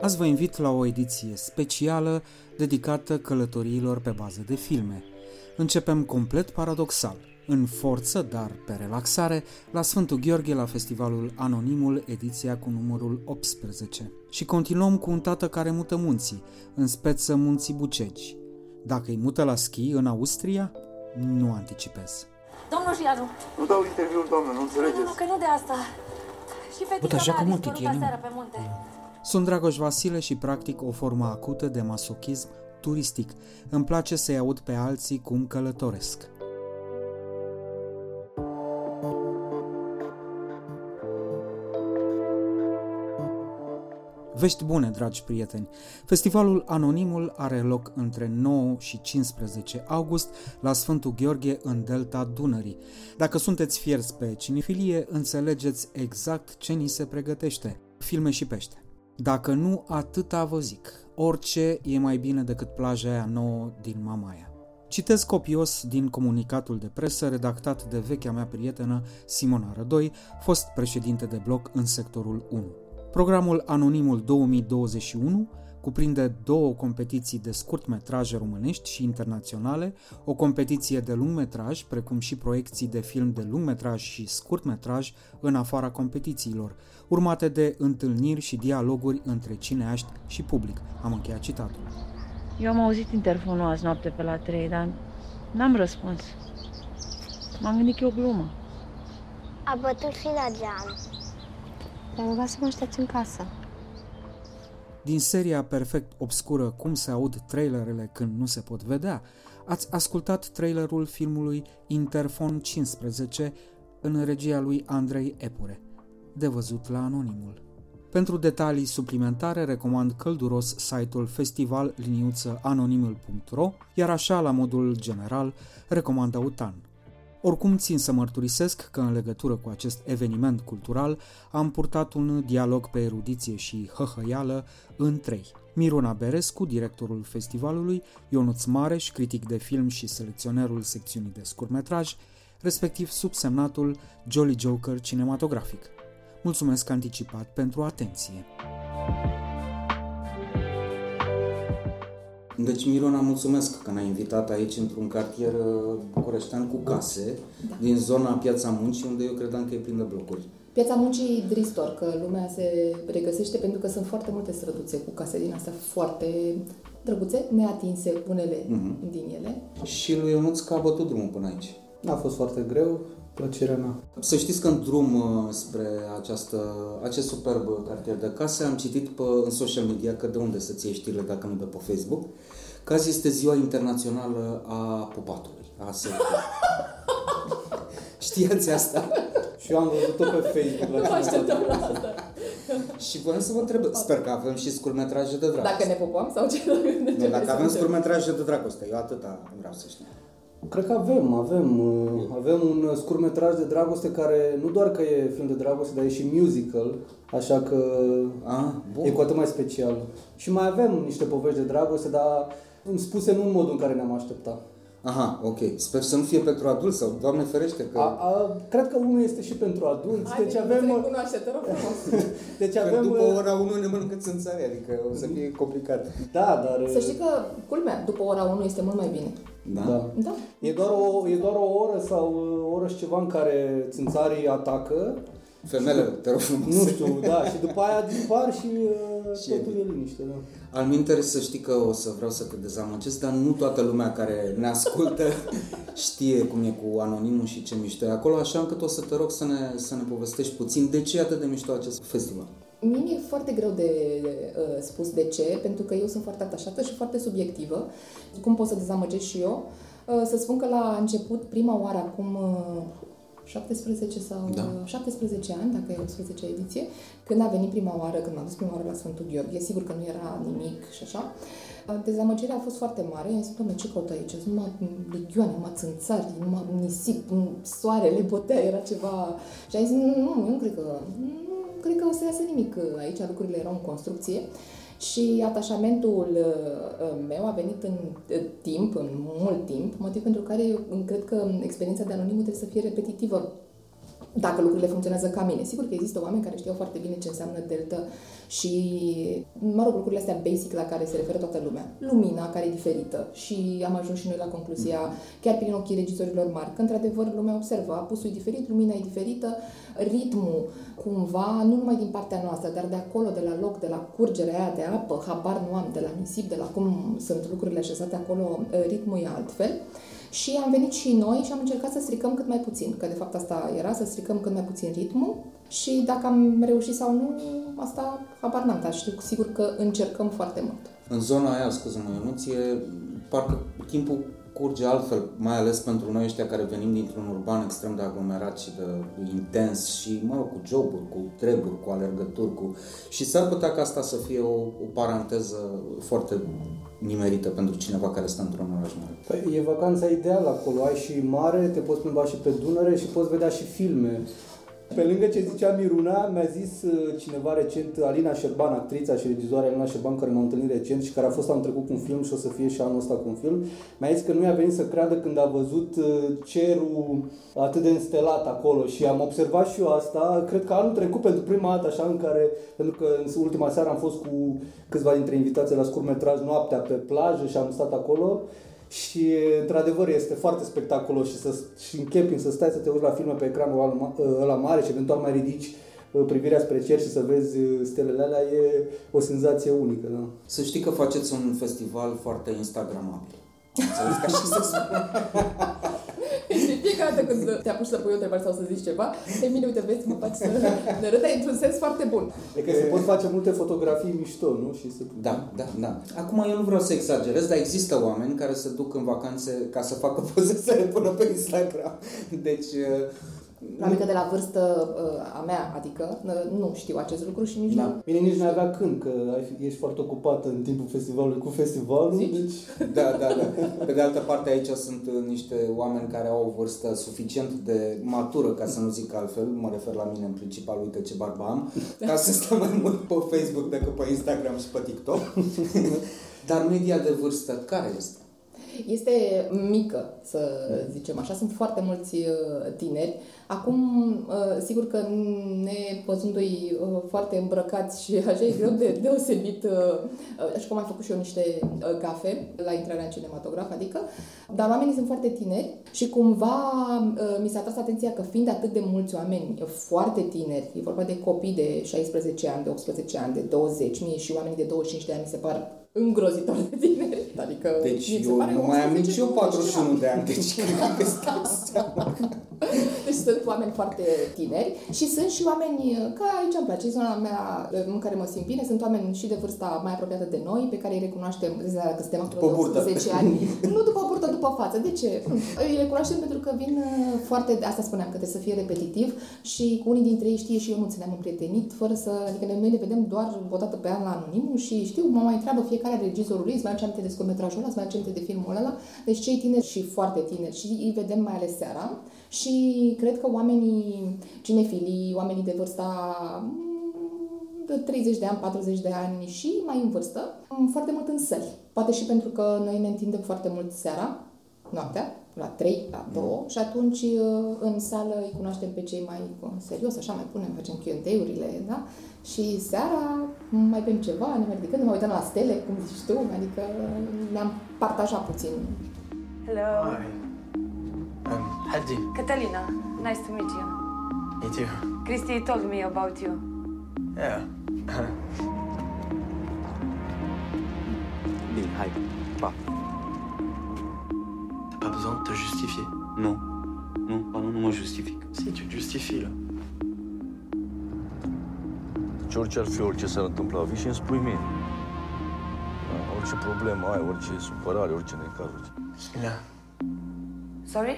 Azi vă invit la o ediție specială dedicată călătoriilor pe bază de filme. Începem complet paradoxal, în forță, dar pe relaxare, la Sfântul Gheorghe la festivalul Anonimul, ediția cu numărul 18. Și continuăm cu un tată care mută munții, în speță munții Bucegi. Dacă îi mută la schi în Austria, nu anticipez. Domnul Gianu! Nu dau interviul, doamnă, nu înțelegeți. Nu, că nu de asta. Și fetica mea a dispărut aseară pe munte. Sunt Dragoș Vasile și practic o formă acută de masochism turistic. Îmi place să-i aud pe alții cum călătoresc. Vești bune, dragi prieteni! Festivalul Anonimul are loc între 9 și 15 august la Sfântul Gheorghe în Delta Dunării. Dacă sunteți fierți pe cinefilie, înțelegeți exact ce ni se pregătește. Filme și pește. Dacă nu, atâta vă zic. Orice e mai bine decât plaja aia nouă din Mamaia. Citesc copios din comunicatul de presă redactat de vechea mea prietenă Simona Rădoi, fost președinte de bloc în sectorul 1. Programul Anonimul 2021 cuprinde două competiții de scurtmetraje românești și internaționale, o competiție de lungmetraj, precum și proiecții de film de lungmetraj și scurtmetraj în afara competițiilor, urmate de întâlniri și dialoguri între cineaști și public. Am încheiat citatul. Eu am auzit interfonul azi noapte pe la 3, dar n-am răspuns. M-am gândit că e o glumă. A bătut și la geam. Te-am rugat să mă aștepți în casă. Din seria perfect obscură Cum se aud trailerele când nu se pot vedea, ați ascultat trailerul filmului Interfon 15 în regia lui Andrei Epure, de văzut la Anonimul. Pentru detalii suplimentare recomand călduros site-ul festival-anonimul.ro, iar așa, la modul general, recomand Autan. Oricum, țin să mărturisesc că în legătură cu acest eveniment cultural am purtat un dialog pe erudiție și hăhăială în trei. Miruna Berescu, directorul festivalului, Ionuț Mareș, critic de film și selecționerul secțiunii de scurtmetraj, respectiv subsemnatul Jolly Joker cinematografic. Mulțumesc anticipat pentru atenție! Deci, Miruna, mulțumesc că ne-ai invitat aici într-un cartier bucureștean cu case, da, din zona Piața Muncii, unde eu credeam că e plin de blocuri. Piața Muncii dristor, că lumea se regăsește pentru că sunt foarte multe străduțe cu case din astea foarte drăguțe, neatinse, unele din ele. Și lui Ionuț că a bătut drumul până aici. A fost foarte greu, plăcerea mea. Să știți că în drum spre acest superb cartier de case am citit în social media că de unde să-ți iei știrile dacă nu de pe Facebook, că azi este ziua internațională a pupatului, a selfie. Știați asta? Și eu am văzut-o pe Facebook. Nu așteptam la asta. Și voiam să vă întreb, sper că avem și scurtmetraje de dragoste. Dacă ne pupăm sau ce? Nu, dacă avem scurtmetraje de dragoste, eu atâta vreau să știu. Cred că avem un scurtmetraj de dragoste care nu doar că e film de dragoste, dar e și musical, așa că e cu atât mai special. Și mai avem niște povești de dragoste, dar spuse nu în modul în care ne-am așteptat. Aha, ok. Sper să nu fie pentru adulți sau, Doamne ferește, că... cred că unul este și pentru adulți. Hai, deci avem... Deci avem... După ora 1 ne mănâncați în țară, adică o să fie complicat. Da, dar... Să știi că, culmea, după ora 1 este mult mai bine. Da. E doar o oră sau o oră și ceva în care țânțarii atacă. Femelele, te rog frumos. Nu știu, da, și după aia dispar și totul e liniște, da. Al minter, să știi că o să vreau să te dezamăgesc, dar nu toată lumea care ne ascultă știe cum e cu Anonimul și ce mișto e acolo, așa încât o să te rog să ne povestești puțin de ce e atât de mișto acest festival. Mie e foarte greu de spus de ce, pentru că eu sunt foarte atașată și foarte subiectivă. Cum pot să dezamăgesc și eu? Să spun că la început, prima oară acum 17 sau 17 ani, dacă e 18 ediție, când a venit prima oară, când m-am dus prima oară la Sfântul Gheorghe, sigur că nu era nimic și așa. Dezamăgirea a fost foarte mare. I-am zis, doamne, ce caută aici? Numai legioane, numai țânțari, numai nisip, soarele botea, era ceva... Și am zis, nu cred că... Nu cred că o să iasă nimic aici, lucrurile erau în construcție. Și atașamentul meu a venit în timp, în mult timp, motiv pentru care eu cred că experiența de anonimul trebuie să fie repetitivă dacă lucrurile funcționează ca mine. Sigur că există oameni care știu foarte bine ce înseamnă delta și, mă rog, lucrurile astea basic la care se referă toată lumea. Lumina, care e diferită. Și am ajuns și noi la concluzia, chiar prin ochii regizorilor mari, că, într-adevăr, lumea observă, apusul e diferit, lumina e diferită, ritmul, cumva, nu numai din partea noastră, dar de acolo, de la loc, de la curgerea aia de apă, habar nu am, de la nisip, de la cum sunt lucrurile așezate acolo, ritmul e altfel. Și am venit și noi și am încercat să stricăm cât mai puțin, că de fapt asta era, să stricăm cât mai puțin ritmul și dacă am reușit sau nu, asta habar n-am, dar știu sigur că încercăm foarte mult. În zona aia, scuze-mă, Ionuție, parcă timpul curge altfel, mai ales pentru noi ăștia care venim dintr-un urban extrem de aglomerat și de intens și, mă rog, cu joburi, cu treburi, cu alergături, cu... Și s-ar putea ca asta să fie o paranteză foarte nimerită pentru cineva care stă într-un oraș mare. Păi, e vacanța ideală acolo, ai și mare, te poți plimba și pe Dunăre și poți vedea și filme. Pe lângă ce zicea Miruna, mi-a zis cineva recent, Alina Șerban, actrița și regizoarea Alina Șerban, care m-a întâlnit recent și care a fost anul trecut cu un film și o să fie și anul ăsta cu un film, mi-a zis că nu i-a venit să creadă când a văzut cerul atât de înstelat acolo și am observat și eu asta, cred că anul trecut pentru prima dată, așa, în care, pentru că în ultima seară am fost cu câțiva dintre invitații la scurtmetraj noaptea pe plajă și am stat acolo. Și, într-adevăr, este foarte spectaculos și închepin să stai să te uiți la filme pe ecranul ăla mare și eventual mai ridici privirea spre cer și să vezi stelele alea, e o senzație unică, da? Să știi că faceți un festival foarte instagramabil. Înțeles ca și să spun. Și fiecare dată când te apuci să pui o întrebare sau să zici ceva, pe mine, uite, vezi, mă faci să ne râdai într-un sens foarte bun. Adică se pot face multe fotografii mișto, nu? Și Da. Acum eu nu vreau să exagerez, dar există oameni care se duc în vacanțe ca să facă poze să le pună pe Instagram. Deci... Adică de la vârstă a mea, adică nu știu acest lucru și nici nu. Bine, nici nu avea când, că ești foarte ocupată în timpul festivalului cu festivalul. Deci... Da. Pe de altă parte aici sunt niște oameni care au o vârstă suficient de matură, ca să nu zic altfel, mă refer la mine în principal, uite ce barbă am, ca să stăm mai mult pe Facebook decât pe Instagram și pe TikTok. Dar media de vârstă care este? Este mică, să zicem așa. Sunt foarte mulți tineri. Acum, sigur că ne păzându-i foarte îmbrăcați și așa e greu de deosebit. Așa cum am făcut și eu niște gafe la intrarea în cinematograf, adică. Dar oamenii sunt foarte tineri și cumva mi s-a atras atenția că fiind atât de mulți oameni foarte tineri, e vorba de copii de 16 ani, de 18 ani, de 20, mie și oamenii de 25 de ani mi se par îngrozitor de tineri. Adică, deci eu nu mai am nici eu 41 de ani, deci cred că stau seama. Deci sunt oameni foarte tineri și sunt și oameni, că aici îmi place, zona mea în care mă simt bine, sunt oameni și de vârsta mai apropiată de noi, pe care îi recunoaștem, că suntem acolo de 18 ani. Nu după burtă, după față. De ce? Îi recunoaștem pentru că vin foarte, asta spuneam, că trebuie să fie repetitiv și unii dintre ei știe și eu nu ți-am împrietenit, fără să, adică noi ne vedem doar o dată pe an la Anonimul și știu, mă mai întreabă fiecare regizorul lui, îți mai am ce aminte de scurtmetrajul ăla, îți mai am ce aminte de filmul ăla. Deci cei tineri și foarte tineri și îi vedem mai ales seara. Și cred că oamenii cinefilii, oamenii de vârsta de 30 de ani, 40 de ani și mai în vârstă, foarte mult în săli. Poate și pentru că noi ne întindem foarte mult seara, noaptea, la 3, la 2, și atunci în sală îi cunoaștem pe cei mai serios, așa mai punem, facem Q&A-urile, da? Și seara mai bem ceva, ne mai ridicăm, ne mai uităm la stele, cum zici tu, adică ne-am partajat puțin. Hello! Hi. Hagi Catalina, nice to meet you. Me too. Cristi told me about you. Yeah. Bine, hai, pa. T'as pas besoin de te justifier. Non. Non, moi je justifie. Si, tu te justifies, là. Deci orice ar fi, orice s-ar întâmpla, vii și îmi spui mie. Da, orice problemă ai, orice supărare, orice necazuri. Bismillah. Sorry?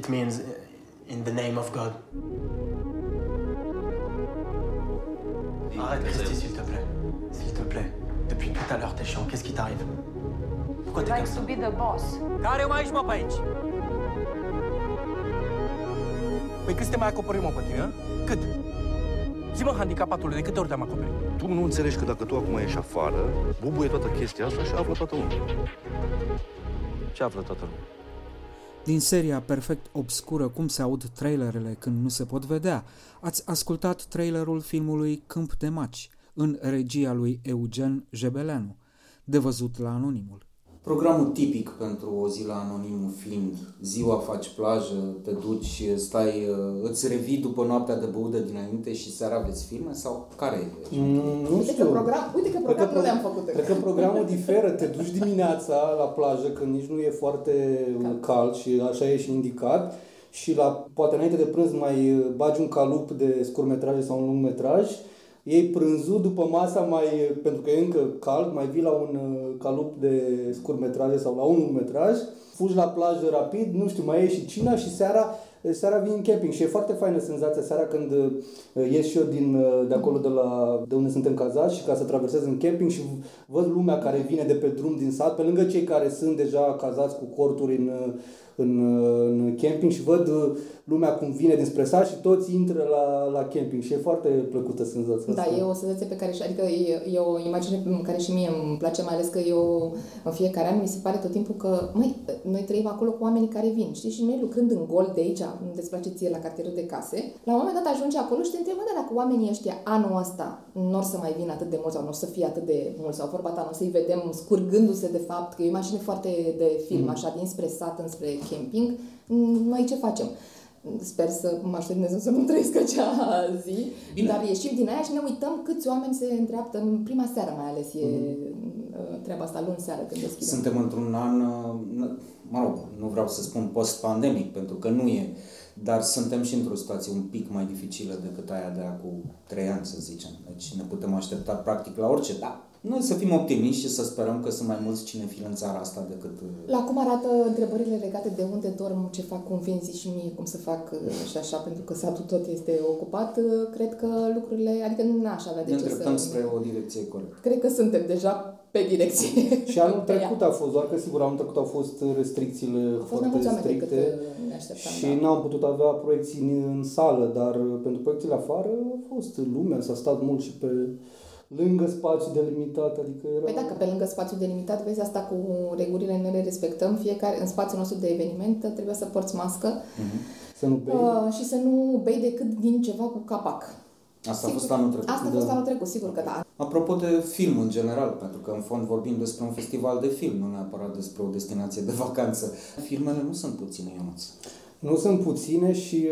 It means in the name of God. Arrête, Cristi, s'il te plaît. S'il te plaît. Depuis tout à l'heure, t'es chiant. Qu'est-ce qui t'arrive? Pourquoi t'es comme ça? Like to be the boss. Care mai ești, mă, pe aici? Păi cât te mai acoperi, mă, pe tine? Cât? Zi-mă, handicapatule, de câte ori te-am acoperit? Tu nu înțelegi că dacă tu acum ești afară, bubuie toată chestia asta și află toată lumea. Ce află toată lumea? Din seria Perfect Obscură, cum se aud trailerele când nu se pot vedea, ați ascultat trailerul filmului Câmp de Maci, în regia lui Eugen Jebeleanu, de văzut la Anonimul. Programul tipic pentru o zi la Anonimul fiind ziua faci plajă, te duci, stai, îți revii după noaptea de băudă dinainte și seara vezi filme sau care e? Nu știu. Uite că programul nu le-am făcut. Cred că programul diferă, te duci dimineața la plajă când nici nu e foarte cald și așa e și indicat și la, poate înainte de prânz mai bagi un calup de scurtmetraje sau un lungmetraj. Iei prânzul, după masa, mai, pentru că e încă cald, mai vii la un calup de scurtmetraje sau la un lungmetraj, fugi la plajă rapid, nu știu, mai iei și cina și seara vii în camping. Și e foarte faină senzația seara când ies și eu de acolo de unde suntem cazați și ca să traversez în camping și văd lumea care vine de pe drum din sat, pe lângă cei care sunt deja cazați cu corturi în camping și văd lumea cum vine dinspre sat și toți intră la camping și e foarte plăcută senzația asta. Da, e o senzație pe care, adică e o imagine care și mie îmi place, mai ales că eu în fiecare an mi se pare tot timpul că noi trăim acolo cu oamenii care vin, știi? Și noi lucrând în gol de aici, nu îți place ție la cartierul de case, la un moment dat ajungi acolo și te întrebi dacă oamenii ăștia anul ăsta nu or să mai vină atât de mult sau nu o să fie atât de mult sau vorba ta, nu o să-i vedem scurgându-se de fapt, că e o imagine foarte de film, așa, dinspre sat, înspre camping, noi ce facem? Sper să mă aștept Dumnezeu să nu trăiesc acea zi, bine. Dar ieșim din aia și ne uităm câți oameni se îndreaptă în prima seară, mai ales e treaba asta luni seară când deschidem. Suntem într-un an, mă rog, nu vreau să spun post-pandemic, pentru că nu e, dar suntem și într-o situație un pic mai dificilă decât aia de acum 3 ani, să zicem. Deci ne putem aștepta practic la orice, da. Noi să fim optimiști și să sperăm că sunt mai mulți cinefili în țara asta decât... La cum arată întrebările legate de unde dorm, ce fac, cum vin, zi și mie, cum să fac și așa, pentru că satul tot este ocupat, cred că lucrurile, adică nu aș avea de ce să... Ne îndreptăm spre o direcție corectă. Cred că suntem deja pe direcție. Și anul trecut a fost, doar că sigur anul trecut au fost restricțiile foarte stricte și n-am putut avea proiecții în sală, dar pentru proiecțiile afară a fost lumea, s-a stat mult și pe... Lângă spațiu delimitat, adică era... Păi dacă pe lângă spațiu delimitat, vezi asta cu regulile, noi le respectăm, fiecare, în spațiul nostru de eveniment trebuie să porți mască să nu bei. Și să nu bei decât din ceva cu capac. Asta sigur, a fost anul trecut. Asta a fost anul trecut, sigur că da. Apropo de film în general, pentru că în fond vorbim despre un festival de film, nu neapărat despre o destinație de vacanță. Filmele nu sunt puține, Ionuț. Nu sunt puține și...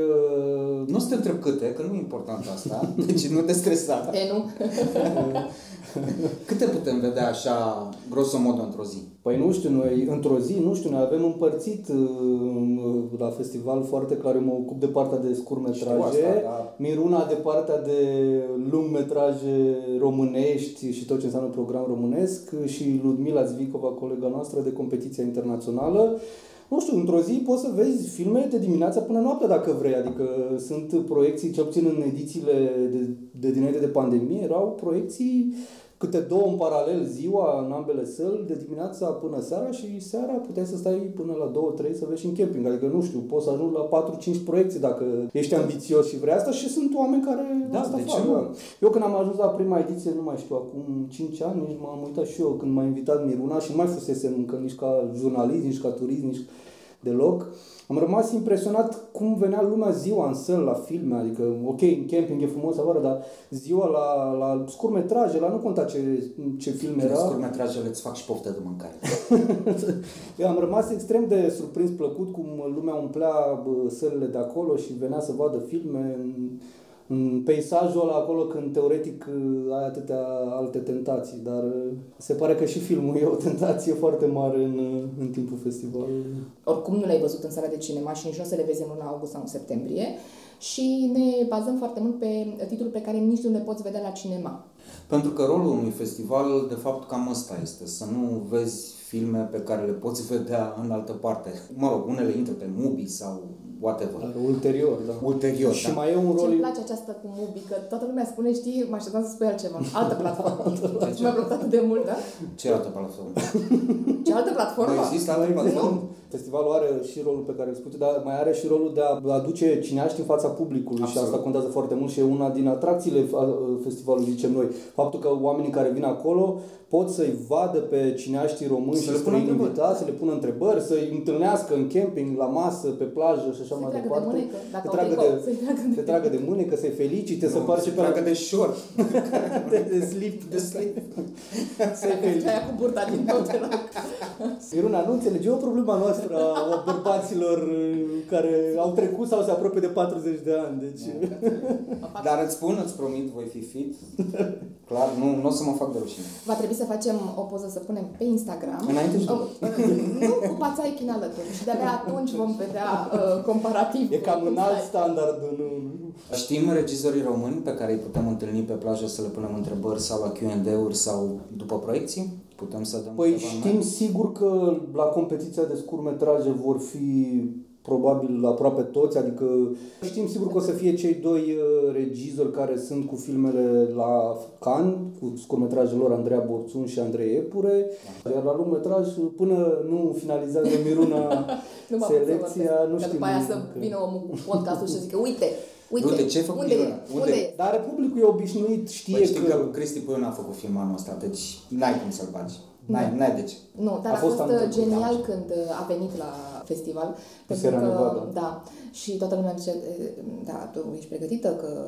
Nu să te întreb câte, că nu e important asta, deci nu te stresa. E, nu. Câte putem vedea așa, grosomodo, într-o zi? Păi nu știu, noi într-o zi, nu știu, noi avem împărțit la festival foarte clar, eu mă ocup de partea de scurtmetraje, asta, da. Miruna de partea de lungmetraje românești și tot ce înseamnă program românesc și Ludmila Zvicova, colega noastră, de competiția internațională. Nu știu, într-o zi poți să vezi filme de dimineața până noaptea dacă vrei, adică sunt proiecții, cel puțin în edițiile de dinainte de pandemie, erau proiecții câte două în paralel ziua în ambele săli, de dimineața până seara și seara puteai să stai până la 2-3 să vezi și în camping, adică nu știu, poți să ajungi la 4-5 proiecții dacă ești ambițios și vrei asta și sunt oameni care asta fac. Da. Eu când am ajuns la prima ediție, nu mai știu, acum 5 ani, nici m-am uitat și eu când m-a invitat Miruna și nu mai fusesem încă nici ca jurnalist, nici ca turist, nici deloc. Am rămas impresionat cum venea lumea ziua în săl la filme, adică ok, în camping e frumos afară, dar ziua la scurtmetraje, la nu conta ce filme era. Scurtmetrajele îți fac și poftă de mâncare. Eu am rămas extrem de surprins, plăcut cum lumea umplea sălile de acolo și venea să vadă filme în peisajul ăla acolo când teoretic ai atâtea alte tentații, dar se pare că și filmul e o tentație foarte mare în timpul festivalului. Oricum nu l-ai văzut în sala de cinema și nici nu o să le vezi în luna august sau în septembrie și ne bazăm foarte mult pe titluri pe care nici nu le poți vedea la cinema. Pentru că rolul unui festival, de fapt, cam ăsta este, să nu vezi filme pe care le poți vedea în altă parte. Mă rog, unele intră pe Mubi sau whatever. Dar ulterior, da. Ulterior, și da. Mai e un rol... Îmi place aceasta cu Mubi, că toată lumea spune, știi, mă așteptam să spui altceva. Altă platformă. Mi-a plăcut atât de mult, da? Ce altă platformă? Ce altă platformă? Nu există altă platformă? Festivalul are și rolul pe care îl spui, dar mai are și rolul de a aduce cineaști în fața publicului. Absolut. Și asta contează foarte mult și e una din atracțiile festivalului, zicem noi. Faptul că oamenii care vin acolo pot să-i vadă pe cineaștii români și să-i invita, să le pună întrebări, să-i întâlnească în camping, la masă, pe plajă și așa mai departe. Să-i tragă de mânecă, să-i felicite, să parce pe... Tragă de șor. De slip. Să-i felicite. Aia cu burta din tot de loc. Miruna, nu înțelege o problemă noastră a bărbaților care au trecut sau se apropie de 40 de ani, deci... Dar îți spun, îți promit, voi fi fit. Clar, nu o să mă fac de rușine. Va trebui să facem o poză, să punem pe Instagram. Înainte și nu, cu pațaichin alături. Și de-abia atunci vom vedea comparativ. E cam un alt standard. Știm regizorii români pe care îi putem întâlni pe plajă să le punem întrebări sau la Q&A-uri sau după proiecții? Putem să dăm. Păi știm mai sigur că la competiția de scurtmetraje vor fi probabil aproape toți, adică știm sigur că o să fie cei doi regizori care sunt cu filmele la Cannes, cu scurtmetrajele lor, Andreea Borțun și Andrei Epure, iar la lungmetraj, până nu finalizează Miruna selecția, nu știm. Că după aia să vină omul cu podcastul și să zică, uite, ce făcut Miruna? Unde? Dar publicul e obișnuit, știe că... Știi că Cristi Puiu n-a făcut filmul anul ăsta, deci n-ai cum să-l bagi. N-ai de ce. Nu, dar a fost genial când a venit la festival. Da. Și toată lumea zice, da, tu ești pregătită, că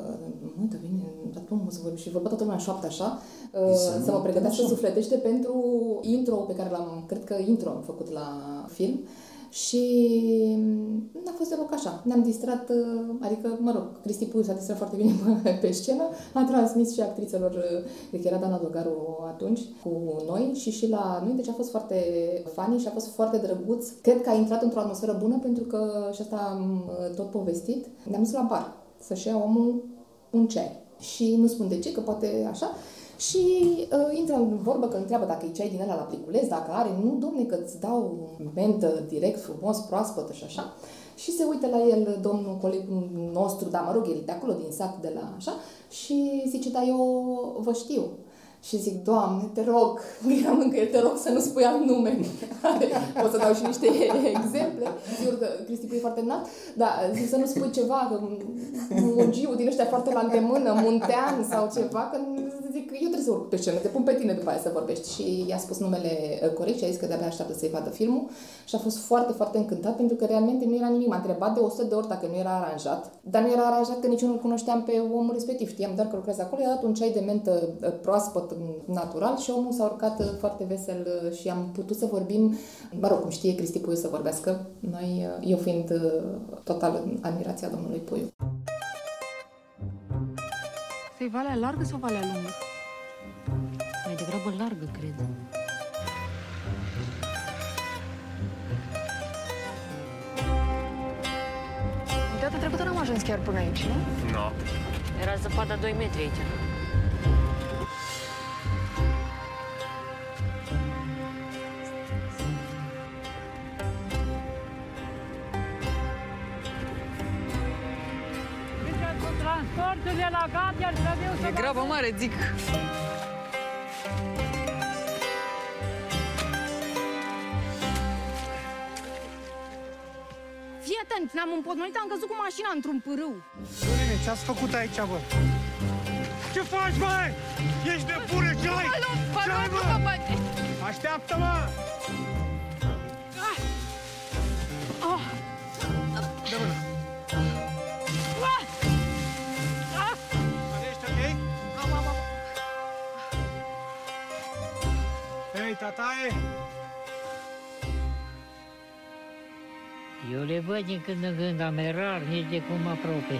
uite, vine, dar tu mă să vorbim. Și vorbea toată lumea șoaptă așa, să mă pregătească sufletește pentru intro pe care am făcut la film. Și n-a fost deloc așa. Ne-am distrat, adică, mă rog, Cristi Puiu s-a distrat foarte bine pe scenă, a transmis și actrițelor, cred că era Dana Dogaru atunci, cu noi și la noi, deci a fost foarte funny și a fost foarte drăguț. Cred că a intrat într-o atmosferă bună, pentru că, și asta am tot povestit, ne-am dus la bar să-și ia omul un ceai. Și nu spun de ce, că poate așa. Și intră în vorbă, că întreabă dacă e ceai din ăla la pliculeț, dacă are, nu, domne, că îți dau mentă direct, frumos, proaspătă și așa. Și se uită la el, domnul colegul nostru, da, mă rog, el de acolo, din sat, de la așa, și zice, da, eu vă știu. Și zic, Doamne, te rog, eram încă eu, te rog să nu spui alt nume. O să dau și niște exemple. Sigur că Cristi Puiu e foarte înalt, dar zic să nu spui ceva, că mugiu din ăștia foarte la îndemână, muntean sau ceva, că zic, eu trebuie să urc pe scenă, te pun pe tine după aia să vorbești. Și i-a spus numele corect și a zis că de-abia așteaptă să-i vadă filmul și a fost foarte, foarte încântat, pentru că realmente nu era nimic. M-a întrebat de 100 de ori dacă nu era aranjat, dar nu era aranjat, că nici nu-l cunoșteam pe omul respectiv. Știam doar că lucrează acolo, i-a dat un ceai de mentă proaspăt natural și omul s-a urcat foarte vesel și am putut să vorbim, mă rog, cum știe Cristi Puiu să vorbească, eu fiind total în admirația domnului Puiu. Să-i valea largă sau valea lungă? Mai degrabă largă, cred. Data trecută n-am ajuns chiar până aici, nu? Nu. Era zăpada 2 metri aici. E grabă mare, zic. Fii atent, ne-am împotmolit, am căzut cu mașina într-un pârâu. Bune, ce-ați făcut aici, bă? Ce faci, bă? Ești de pură, ce-ai? Ce-ai, bă? Așteaptă-mă! Dă mână! Tataie! Eu le văd din când în când, am rar, nici de cum aproape.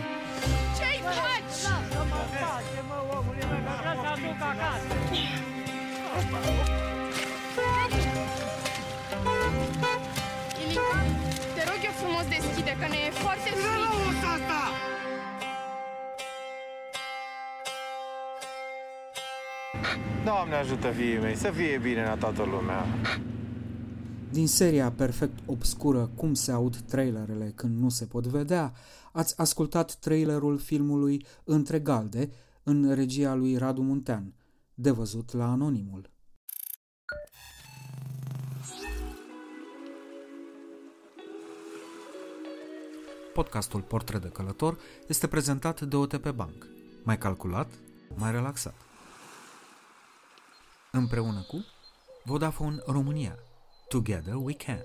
Ce-i faci? Lasă-mă în pace, mă, omule, mă, că vreau să aduc acasă! Ilica, te rog eu frumos, deschide, că ne e foarte frică! Nu uita asta! Doamne ajută fiii mei, să fie bine la toată lumea. Din seria Perfect Obscură, cum se aud trailerele când nu se pot vedea, ați ascultat trailerul filmului Între Galde, în regia lui Radu Muntean, de văzut la Anonimul. Podcastul Portret de Călător este prezentat de OTP Bank. Mai calculat, mai relaxat. Împreună cu Vodafone România. Together we can.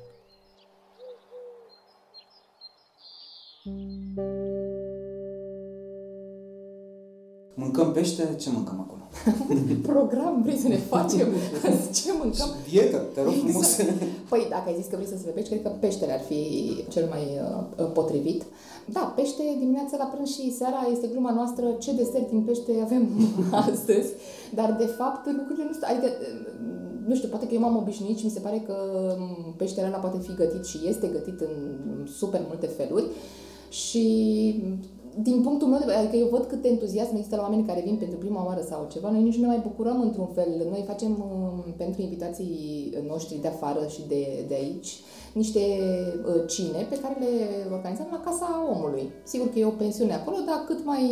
Mâncăm pește? Ce mâncăm acolo? Program vrei să ne facem? Ce mâncăm? Dietă, te rog frumos. Păi dacă ai zis că vrei să se pești, cred că peștele ar fi cel mai potrivit. Da, pește dimineața la prânz și seara este gluma noastră, ce desert din pește avem astăzi. Dar de fapt lucrurile nu stau... Adică, nu știu, poate că eu m-am obișnuit și mi se pare că peștele ăla poate fi gătit și este gătit în super multe feluri. Și din punctul meu, adică eu văd cât entuziasm există la oameni care vin pentru prima oară sau ceva, noi nici nu ne mai bucurăm într-un fel. Noi facem pentru invitații noștri de afară și de aici niște cine pe care le organizăm la Casa Omului. Sigur că e o pensiune acolo, dar cât mai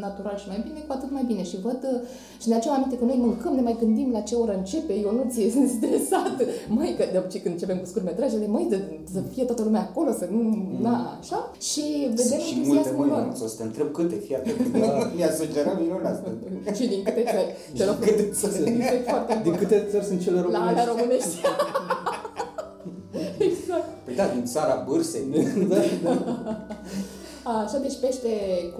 natural și mai bine, cu atât mai bine. Și văd și ne aducem aminte că noi mâncăm, ne mai gândim la ce oră începe, eu nu sunt stresat. Măi, că de obicei când începem cu scurtmetrajele, măi, să fie toată lumea acolo, să nu... Na, așa? Și vedem entuziasmul lor. O să te întreb câte, fii atât. Mi-a sugerat minunea asta. Și din câte țări? Din câte țări sunt cele românești? La alea românești. Păi da, din țara Bârsei. Așa, deci pește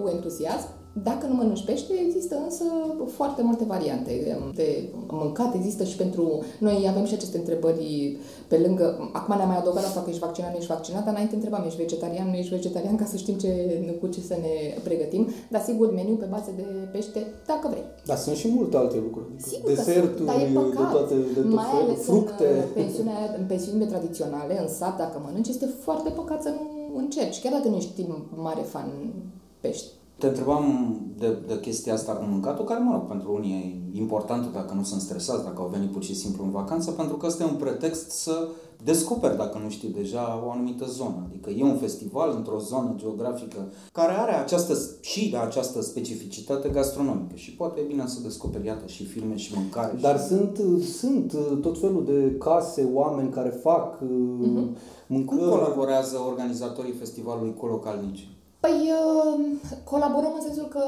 cu entuziasm. Dacă nu mănânci pește, există însă foarte multe variante de mâncat. Există și pentru... Noi avem și aceste întrebări pe lângă... Acum ne-am mai adăugat asta că ești vaccinat, nu ești vaccinat, dar înainte întrebam, ești vegetarian, nu ești vegetarian, ca să știm cu ce să ne pregătim. Dar sigur, meniu pe bază de pește, dacă vrei. Dar sunt și multe alte lucruri. Sigur, deserturi, dar e păcat, de tot mai fel, ales fructe. În pensiunile tradiționale, în sat, dacă mănânci, este foarte păcat să nu încerci, chiar dacă nu ești mare fan pește. Te întrebam de chestia asta cu mâncatul, care, mă rog, pentru unii e importantă dacă nu sunt stresați, dacă au venit pur și simplu în vacanță, pentru că este un pretext să descoperi, dacă nu știi deja, o anumită zonă. Adică e un festival într-o zonă geografică care are această specificitate gastronomică și poate e bine să descoperi, iată, și filme și mâncare. Dar și... sunt tot felul de case, oameni care fac mâncare. Cum colaborează organizatorii festivalului cu localnici? Păi colaborăm în sensul că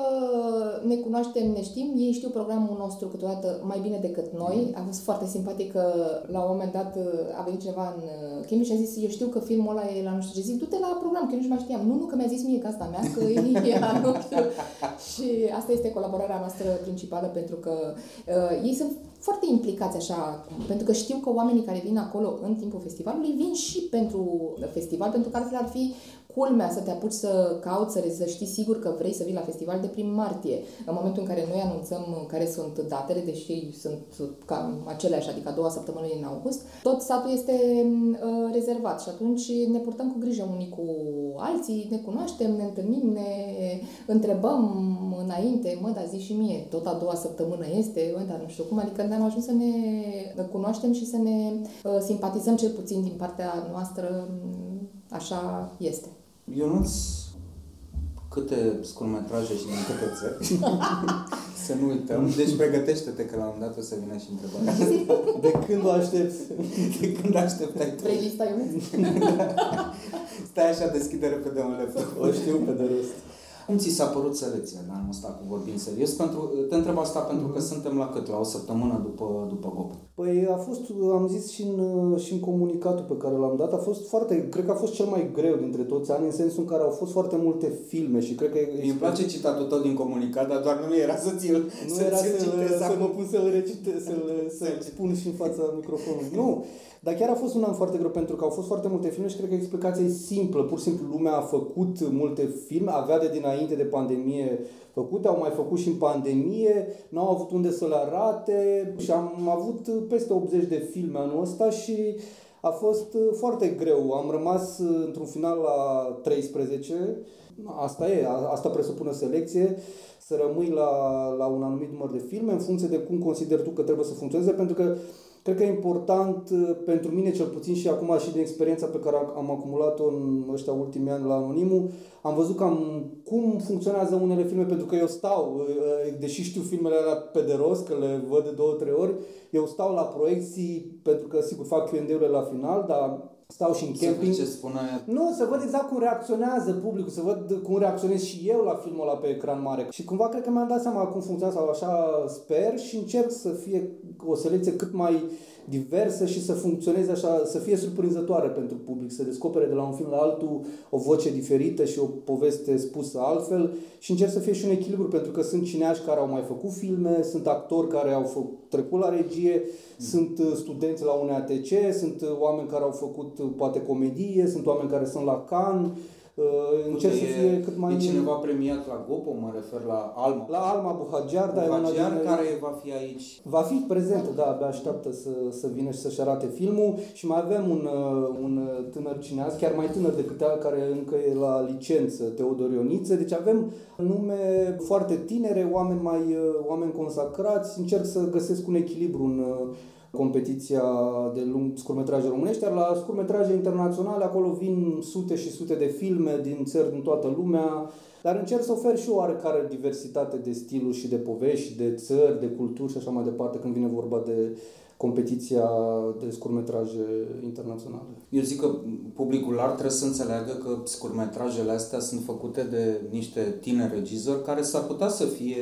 ne cunoaștem, ne știm, ei știu programul nostru câteodată mai bine decât noi. A fost foarte simpatic că la un moment dat a venit cineva în chimie și a zis, eu știu că filmul ăla e la nu știu ce, zic, du-te la program, că eu nici mai știam. Nu, că mi-a zis mie casta mea, că e la nu știu. Și asta este colaborarea noastră principală, pentru că ei sunt foarte implicați așa, pentru că știu că oamenii care vin acolo în timpul festivalului vin și pentru festival, pentru că altfel ar fi culmea să te apuci să cauți, să știi sigur că vrei să vii la festival de prin martie. În momentul în care noi anunțăm care sunt datele, deși sunt cam aceleași, adică a doua săptămână din august, tot satul este rezervat și atunci ne purtăm cu grijă unii cu alții, ne cunoaștem, ne întâlnim, ne întrebăm înainte, dar zi și mie, tot a doua săptămână este, dar nu știu cum, adică ne-am ajuns să ne cunoaștem și să ne simpatizăm, cel puțin din partea noastră, așa este. Ionuț, câte scurtmetraje și din câte țări? Să nu uităm. Deci pregătește-te că la un dat o să vină și întrebarea. De când o aștepți? De când așteptai tu? Vrei lista, Ionuț? Stai așa, deschide repede un laptop. O știu pe de rost. Cum ți s-a părut selecția de anul ăsta, cu vorbind serios? Te întreb asta pentru că suntem la cât? La o săptămână după GOP. Păi a fost, am zis și în comunicatul pe care l-am dat, a fost foarte, cred că a fost cel mai greu dintre toți ani, în sensul în care au fost foarte multe filme și cred că... Îmi place citatul tău din comunicat, dar doar nu era să mă pun să-l recitez, să-l spun și în fața microfonului. Nu! Dar chiar a fost un an foarte greu pentru că au fost foarte multe filme și cred că explicația e simplă. Pur și simplu lumea a făcut multe filme, avea de dinainte de pandemie făcute, au mai făcut și în pandemie, n-au avut unde să le arate și am avut peste 80 de filme anul ăsta și a fost foarte greu. Am rămas într-un final la 13, asta e, asta presupune selecție. Să rămâi la un anumit număr de filme în funcție de cum consideri tu că trebuie să funcționeze, pentru că Cred că e important pentru mine, cel puțin și acum și din experiența pe care am acumulat-o în ăștia ultimii ani la Anonimul, am văzut cam cum funcționează unele filme, pentru că eu stau, deși știu filmele alea pe de rost, că le văd de 2-3 ori, eu stau la proiecții, pentru că sigur fac Q&A-urile la final, dar stau și în camping. Să văd ce spune aia. Nu, să văd exact cum reacționează publicul, să văd cum reacționez și eu la filmul ăla pe ecran mare. Și cumva cred că mi-am dat seama cum funcționează, sau așa sper, și încerc să fie o selecție cât mai diversă și să funcționeze așa, să fie surprinzătoare pentru public, să descopere de la un film la altul o voce diferită și o poveste spusă altfel, și încerc să fie și un echilibru, pentru că sunt cineași care au mai făcut filme, sunt actori care au trecut la regie, sunt studenți la un ATC, sunt oameni care au făcut poate comedie, sunt oameni care sunt la Cannes. Încerc să fie cât mai... E cineva premiat la Gopo, mă refer la Alma. La Alma Buhagiar, dar e una din... care va fi aici. Va fi prezent, da, abia așteaptă să vină și să-și arate filmul. Și mai avem un tânăr cineast, chiar mai tânăr decât ea, care încă e la licență, Teodor Ioniță. Deci avem nume foarte tinere, oameni consacrați. Încerc să găsesc un echilibru în competiția de scurtmetraje românești, iar la scurtmetraje internaționale acolo vin sute și sute de filme din țări din toată lumea, dar încerc să ofer și oarecare diversitate de stiluri și de povești, de țări, de culturi și așa mai departe când vine vorba de competiția de scurtmetraje internaționale. Eu zic că publicul larg trebuie să înțeleagă că scurtmetrajele astea sunt făcute de niște tineri regizori care s-ar putea să fie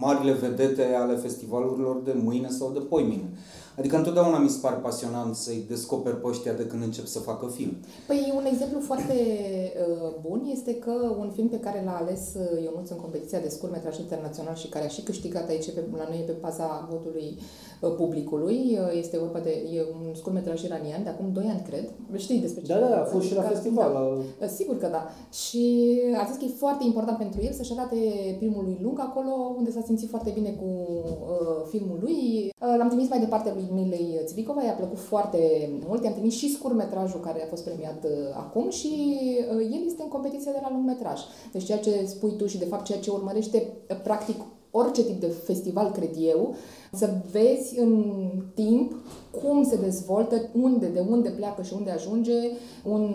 marile vedete ale festivalurilor de mâine sau de poimine. Adică întotdeauna mi se pare pasionant să-i descoperi pe ăștia de când încep să facă film. Păi un exemplu foarte bun este că un film pe care l-a ales Ionuț în competiția de scurtmetraj internațional și care a și câștigat aici la noi pe paza votului publicului, este vorba de un scurtmetraj iranian de acum 2 ani, cred. Știi despre ce? Da, a fost și la festival. Da. Sigur că da. Și a zis că e foarte important pentru el să-și arate primul lui lung acolo unde s-a simțit foarte bine cu filmul lui. L-am trimis mai departe lui Milei Țivicova, i-a plăcut foarte mult, i-am trimis și scurtmetrajul care a fost premiat acum și el este în competiție de la lungmetraj. Deci ceea ce spui tu și de fapt ceea ce urmărește practic orice tip de festival, cred eu, să vezi în timp cum se dezvoltă, de unde pleacă și unde ajunge un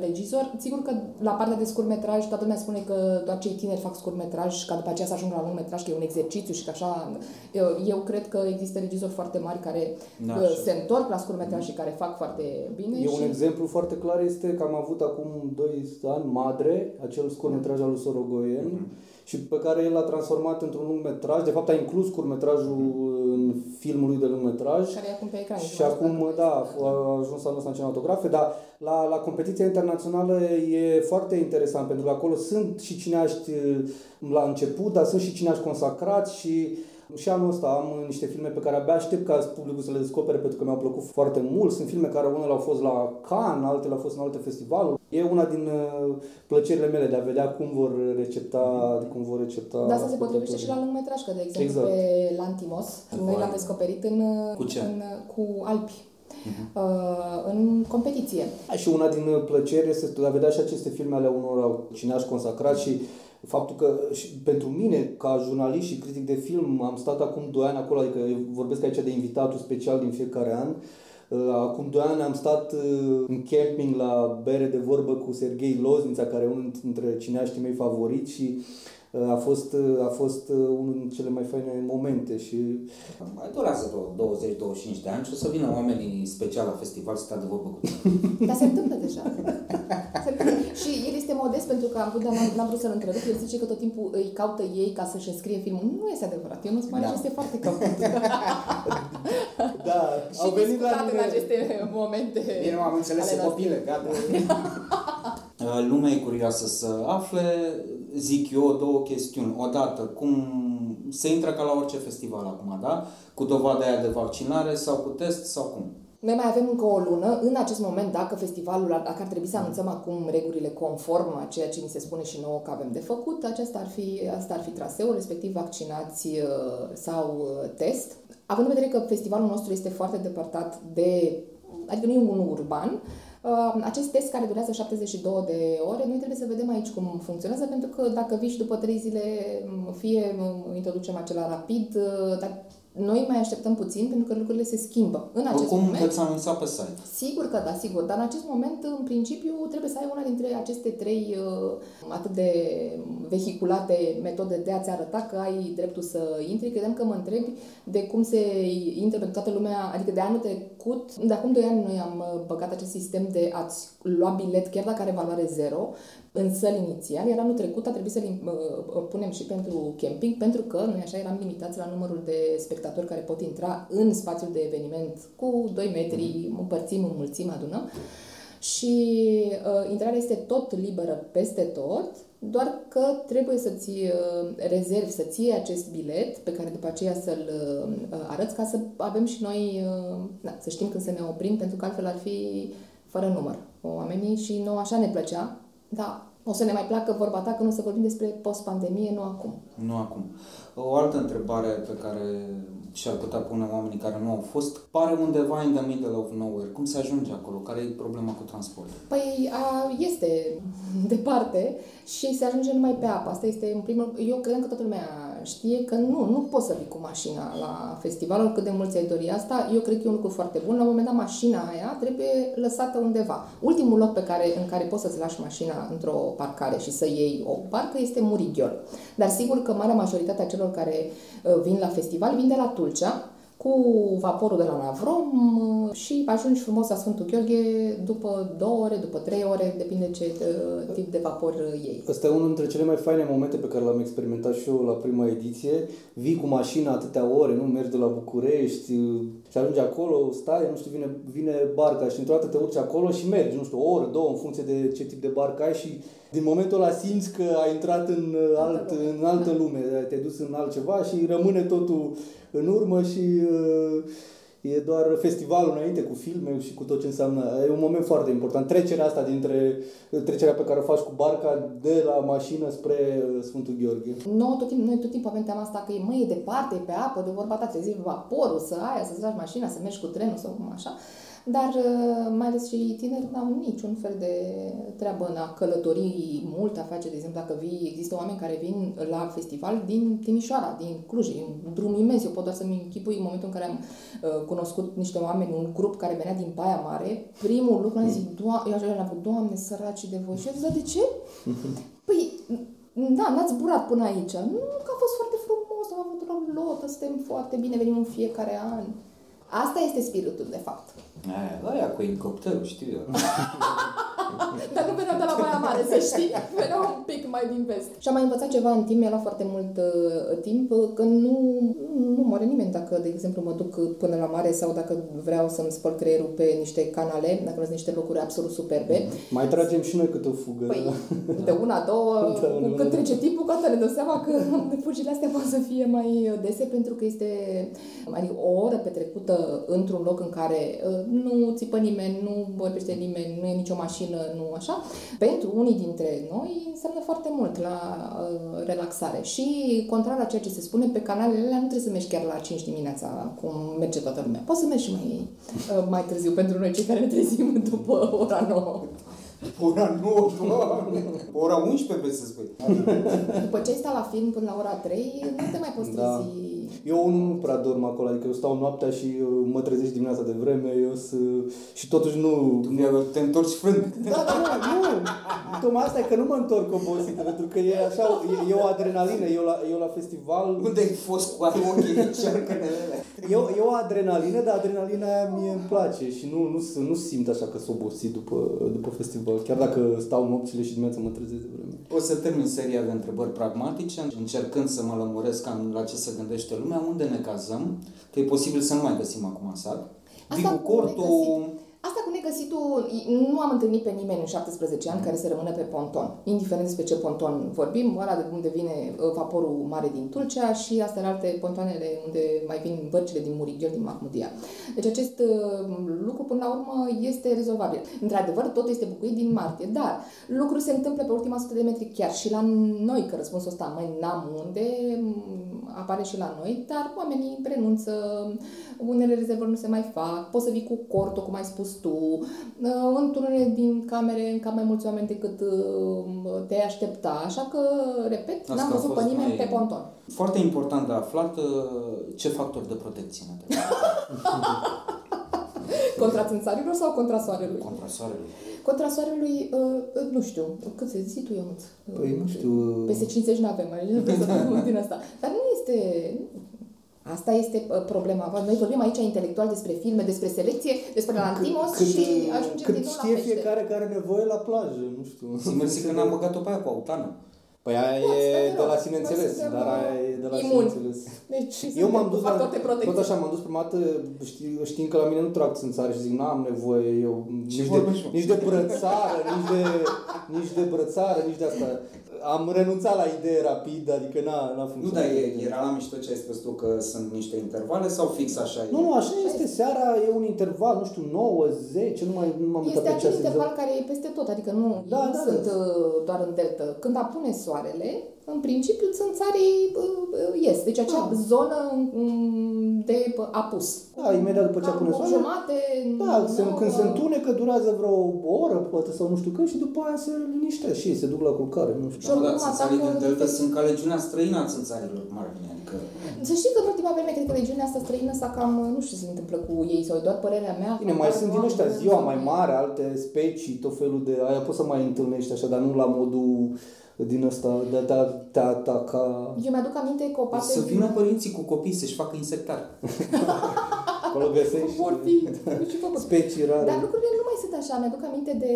regizor. Sigur că la partea de scurtmetraj toată lumea spune că doar cei tineri fac scurtmetraj, ca după aceea să ajung la lungmetraj, că e un exercițiu și că așa... Eu cred că există regizori foarte mari care se întorc la scurtmetraj și care fac foarte bine. Un exemplu foarte clar este că am avut acum 2 ani Madre, acel scurtmetraj al lui Sorogoyen, și pe care el l-a transformat într-un lungmetraj. De fapt a inclus scurtmetrajul în filmul lui de lungmetraj. Care e acum pe ecran. Și acum, da, a ajuns anul ăsta în cinematografe, dar la competiția internațională e foarte interesant, pentru că acolo sunt și cineaști la început, dar sunt și cineaști consacrați și anul ăsta am niște filme pe care abia aștept ca publicul să le descopere, pentru că mi-au plăcut foarte mult. Sunt filme care unele au fost la Cannes, altele au fost în alte festivaluri. E una din plăcerile mele de a vedea cum vor recepta. Da, asta se potrivește și la lungmetraj, că de exemplu pe Lantimos, noi l-am descoperit cu Alpi. În competiție. Și una din plăceri este a vedea și aceste filme ale unor cineași consacrați și faptul că și pentru mine, ca jurnalist și critic de film, am stat acum 2 ani acolo, adică vorbesc aici de invitatul special din fiecare an. Acum 2 ani am stat în camping la bere de vorbă cu Serghei Loznița, care e unul dintre cineaștii mei favoriți și a fost unul dintre cele mai faine momente. Și mai durează vreo 20-25 de ani și o să vină oamenii special la festival să stea de vorbă cu tine. Dar se întâmplă deja. Și el este modest, pentru că n-am vrut să-l întrerup. El zice că tot timpul îi caută ei ca să-și înscrie filmul. Nu este adevărat. Eu nu spune că este foarte căutat. Da, și au venit la mine în aceste momente. Bine, am înțeles, copile, gata. Lumea e curioasă să afle, zic eu, 2 chestiuni. Odată, cum se intră ca la orice festival acum, da? Cu dovada aia de vaccinare sau cu test sau cum? Noi mai avem încă o lună. În acest moment, dacă festivalul, dacă ar trebui să anunțăm acum regulile conform a ceea ce ni se spune și nouă că avem de făcut, asta ar fi traseul, respectiv vaccinați sau test. Având în vedere că festivalul nostru este foarte depărtat de... adică nu e unul urban, acest test care durează 72 de ore, noi trebuie să vedem aici cum funcționează, pentru că dacă vii și după 3 zile, fie introducem acela rapid, dar noi mai așteptăm puțin pentru că lucrurile se schimbă. În acest oricum moment, veți anunța pe site. Sigur că da, sigur. Dar în acest moment, în principiu, trebuie să ai una dintre aceste trei atât de vehiculate metode de a-ți arăta că ai dreptul să intri. Credeam că mă întrebi de cum se intră pentru toată lumea, adică de anul trecut, de acum 2 ani noi am băgat acest sistem de a-ți lua bilet chiar dacă are valoare zero, în săli inițial, iar anul trecut a trebuit să-l punem și pentru camping, pentru că noi așa eram limitați la numărul de spectatori care pot intra în spațiul de eveniment cu 2 metri, împărțim, înmulțim, adunăm. Și intrarea este tot liberă peste tot, doar că trebuie să-ți rezervi, să-ți iei acest bilet pe care după aceea să-l arăți ca să avem și noi, să știm când să ne oprim, pentru că altfel ar fi fără număr oamenii și nouă așa ne plăcea, da. O să ne mai placă vorba ta că nu să vorbim despre post-pandemie, nu acum. Nu acum. O altă întrebare pe care și-ar putea pune oamenii care nu au fost, pare undeva in the middle of nowhere. Cum se ajunge acolo? Care e problema cu transportul? Păi este departe și se ajunge numai pe apă. Asta este în primul... Eu cred că toată lumea știe că nu poți să vii cu mașina la festival, oricât de mult ți-ai dori asta. Eu cred că e un lucru foarte bun. La un moment dat mașina aia trebuie lăsată undeva. Ultimul loc în care poți să-ți lași mașina într-o parcare și să iei o parcă este Murighiol. Dar sigur că marea majoritate a celor care vin la festival vin de la Tulcea, cu vaporul de la Navrom și ajungi frumos la Sfântul Gheorghe după 2 ore, după 3 ore, depinde ce tip de vapor iei. Ăsta e unul dintre cele mai faine momente pe care l-am experimentat și eu la prima ediție. Vii cu mașina atâtea ore, nu mergi de la București și ajungi acolo, stai, nu știu, vine barca și într-o dată te urci acolo și mergi, nu știu, o oră, 2, în funcție de ce tip de barcă ai și din momentul ăla simți că ai intrat în altă lume, te-ai dus în altceva și rămâne totul în urmă și e doar festivalul înainte cu filme și cu tot ce înseamnă. E un moment foarte important. Trecerea asta trecerea pe care o faci cu barca de la mașină spre Sfântul Gheorghe. Noi tot timpul avem teama asta că e departe, pe apă, de vorba ta, trebuie vaporul, să-ți lași mașina, să mergi cu trenul sau cum așa. Dar mai ales și tineri n-au niciun fel de treabă în a călători mult, a face, de exemplu, dacă există oameni care vin la festival din Timișoara, din Cluj, un drum imens. Eu pot doar să-mi închipui în momentul în care am cunoscut niște oameni, un grup care venea din Baia Mare, primul lucru am zis, Doamne, săraci de voi. Și eu zic, da, de ce? Păi, da, n-ați zburat până aici. Nu, că a fost foarte frumos, am avut o lotă, suntem foarte bine, venim în fiecare an. Asta este spiritul, de fapt. Aia cu elicopterul, știu eu. Dar nu veneau de la Baia Mare, să știi. Veneau un pic mai din vest. Și am mai învățat ceva în timp, mi-a luat foarte mult timp, că nu moare nimeni dacă, de exemplu, mă duc până la mare sau dacă vreau să-mi spăl creierul pe niște canale, dacă vreau niște locuri absolut superbe. Mai tragem și noi câte o fugă. Păi, câte una, două, cât trece timpul, cu asta ne dăm seama că fugirile astea pot să fie mai dese, pentru că este o oră petrecută într-un loc în care nu țipă nimeni, nu vorbește nimeni, nu e nicio mașină, nu așa. Pentru unii dintre noi înseamnă foarte mult la relaxare și contrar la ceea ce se spune pe canalele alea, nu trebuie să mergi chiar la 5 dimineața cum merge toată lumea. Poți să mergi și mai târziu pentru noi cei care ne trezim după ora 9. Ora 9, ora 11 trebuie să spui. După ce ai stat la film până la ora 3, nu te mai poți trezi. Eu nu prea dorm acolo, adică eu stau noaptea și mă trezești dimineața de vreme, și totuși nu... Te întorci frânt. Da, nu. Tocmai asta e că nu mă întorc obosită, pentru că e așa, e o adrenalină, eu la festival... Unde ai fost cu ochii în cercanelele? E o adrenalină, dar adrenalina aia mie îmi place și nu simt așa că s-o obosit după festival, chiar dacă stau nopțile și dimineața mă trezesc de vreme. O să termin seria de întrebări pragmatice, încercând să mă lămuresc la ce se gândește lumea, unde ne cazăm, că e posibil să nu mai găsim acum sat. Asta cu negăsitul, nu am întâlnit pe nimeni în 17 ani care să rămână pe ponton. Indiferent despre ce ponton vorbim, ăla de unde vine vaporul mare din Tulcea și astea alte pontoanele unde mai vin bărcile din Murighiol, din Mahmudia. Deci acest lucru până la urmă este rezolvabil. Într-adevăr, totul este bucurit din martie, dar lucrul se întâmplă pe ultima 100 de metri chiar și la noi, că răspunsul ăsta mai n-am unde, apare și la noi, dar oamenii renunță, unele rezervări nu se mai fac, poți să vii cu cortul, cum ai spus tu, într-unele din camere în cam mai mulți oameni decât te-ai aștepta. Așa că, repet, n-am văzut pe nimeni pe ponton. Foarte important de aflat ce factor de protecție ne trebuie. Contra țânțarilor sau contra soarelui? Contra soarelui. Contra soarelui, nu știu, cât se zi tu, Ionuț? Păi, nu știu... Peste 50 n-avem, mai nu din asta. Dar nu este... Asta este problema. Noi vorbim aici intelectual despre filme, despre selecție, despre Lantimos și ajungem din nou la pește. Cât știe fiecare care are nevoie la plajă, nu știu. Mersi că n-am băgat-o pe aia cu Autan. Păi aia e de la sine înțeles, dar aia e de la sine înțeles. Deci, eu m-am dus, tot așa, m-am dus prima dată, știind că la mine nu trag țânțari și zic, n-am nevoie eu, nici de brățară, nici de brățară, nici de asta. Am renunțat la idee rapid, adică n-a funcționat. Nu, dar era la mișto ce ai spus tu, că sunt niște intervale sau fix așa e? Nu, așa este seara, e un interval, nu știu, 9-10, nu m-am uitat pe ceas. Este acel interval care e peste tot, adică nu sunt doar în delta. Când apune soarele, în principiu, țânțarii ies. Deci acea zonă de apus. Da, imediat după ce apune soarele. Da, când se întunecă, durează vreo o oră, poate, sau nu știu când, și după aia se liniștesc și se duc la culcare, nu știu. Da, țânțarii din delta sunt ca legiunea străină a țânțarilor, mare bine, adică... Să știi că în ultima vreme, cred că legiunea asta străină s-a cam, nu știu ce se întâmplă cu ei, sau doar părerea mea. Bine, mai sunt din ăștia ziua mai mare, alte specii, tot felul de... Aia poți să mai întâlnești așa, dar nu la modul din asta, de a ataca... Eu mi-aduc aminte că o parte... Să vină părinții cu copii să-și facă insectar. Acolo găsești specii rare. Dar lucrurile nu mai sunt așa. Mi-aduc aminte de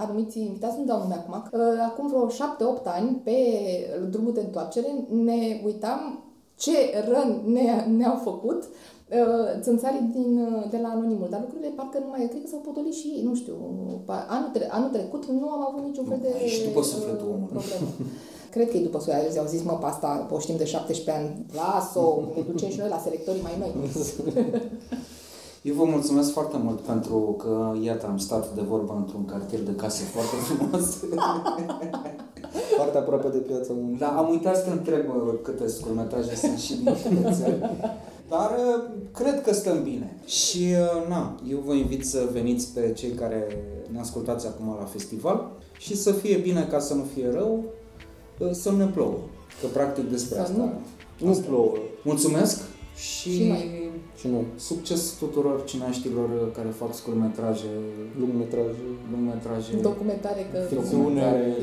anumiți invitați, nu dau nume acum, acum vreo 7-8 ani, pe drumul de întoarcere, ne uitam ce răni ne-au făcut țânțarii de la Anonimul, dar lucrurile parcă nu mai, cred că s-au potolit și ei, nu știu, anul trecut nu am avut niciun fel de... Și după sufletul omului. Cred că e după soia, au zis, mă, pe asta o știm de 17 ani, las-o, ne ducem și noi la selectorii mai noi. Eu vă mulțumesc foarte mult pentru că, iată, am stat de vorbă într-un cartier de case foarte frumos. Foarte aproape de Piața Muncii. Da, am uitat să întreb câte scurmetraje sunt și din Cățel. Dar cred că stăm bine. Și, eu vă invit să veniți pe cei care ne ascultați acum la festival și să fie bine ca să nu fie rău, să ne plouă. Că practic despre asta. Nu plouă. Mulțumesc și noi. Succes tuturor cineaștilor care fac scurtmetraje, lungmetraje, documentare,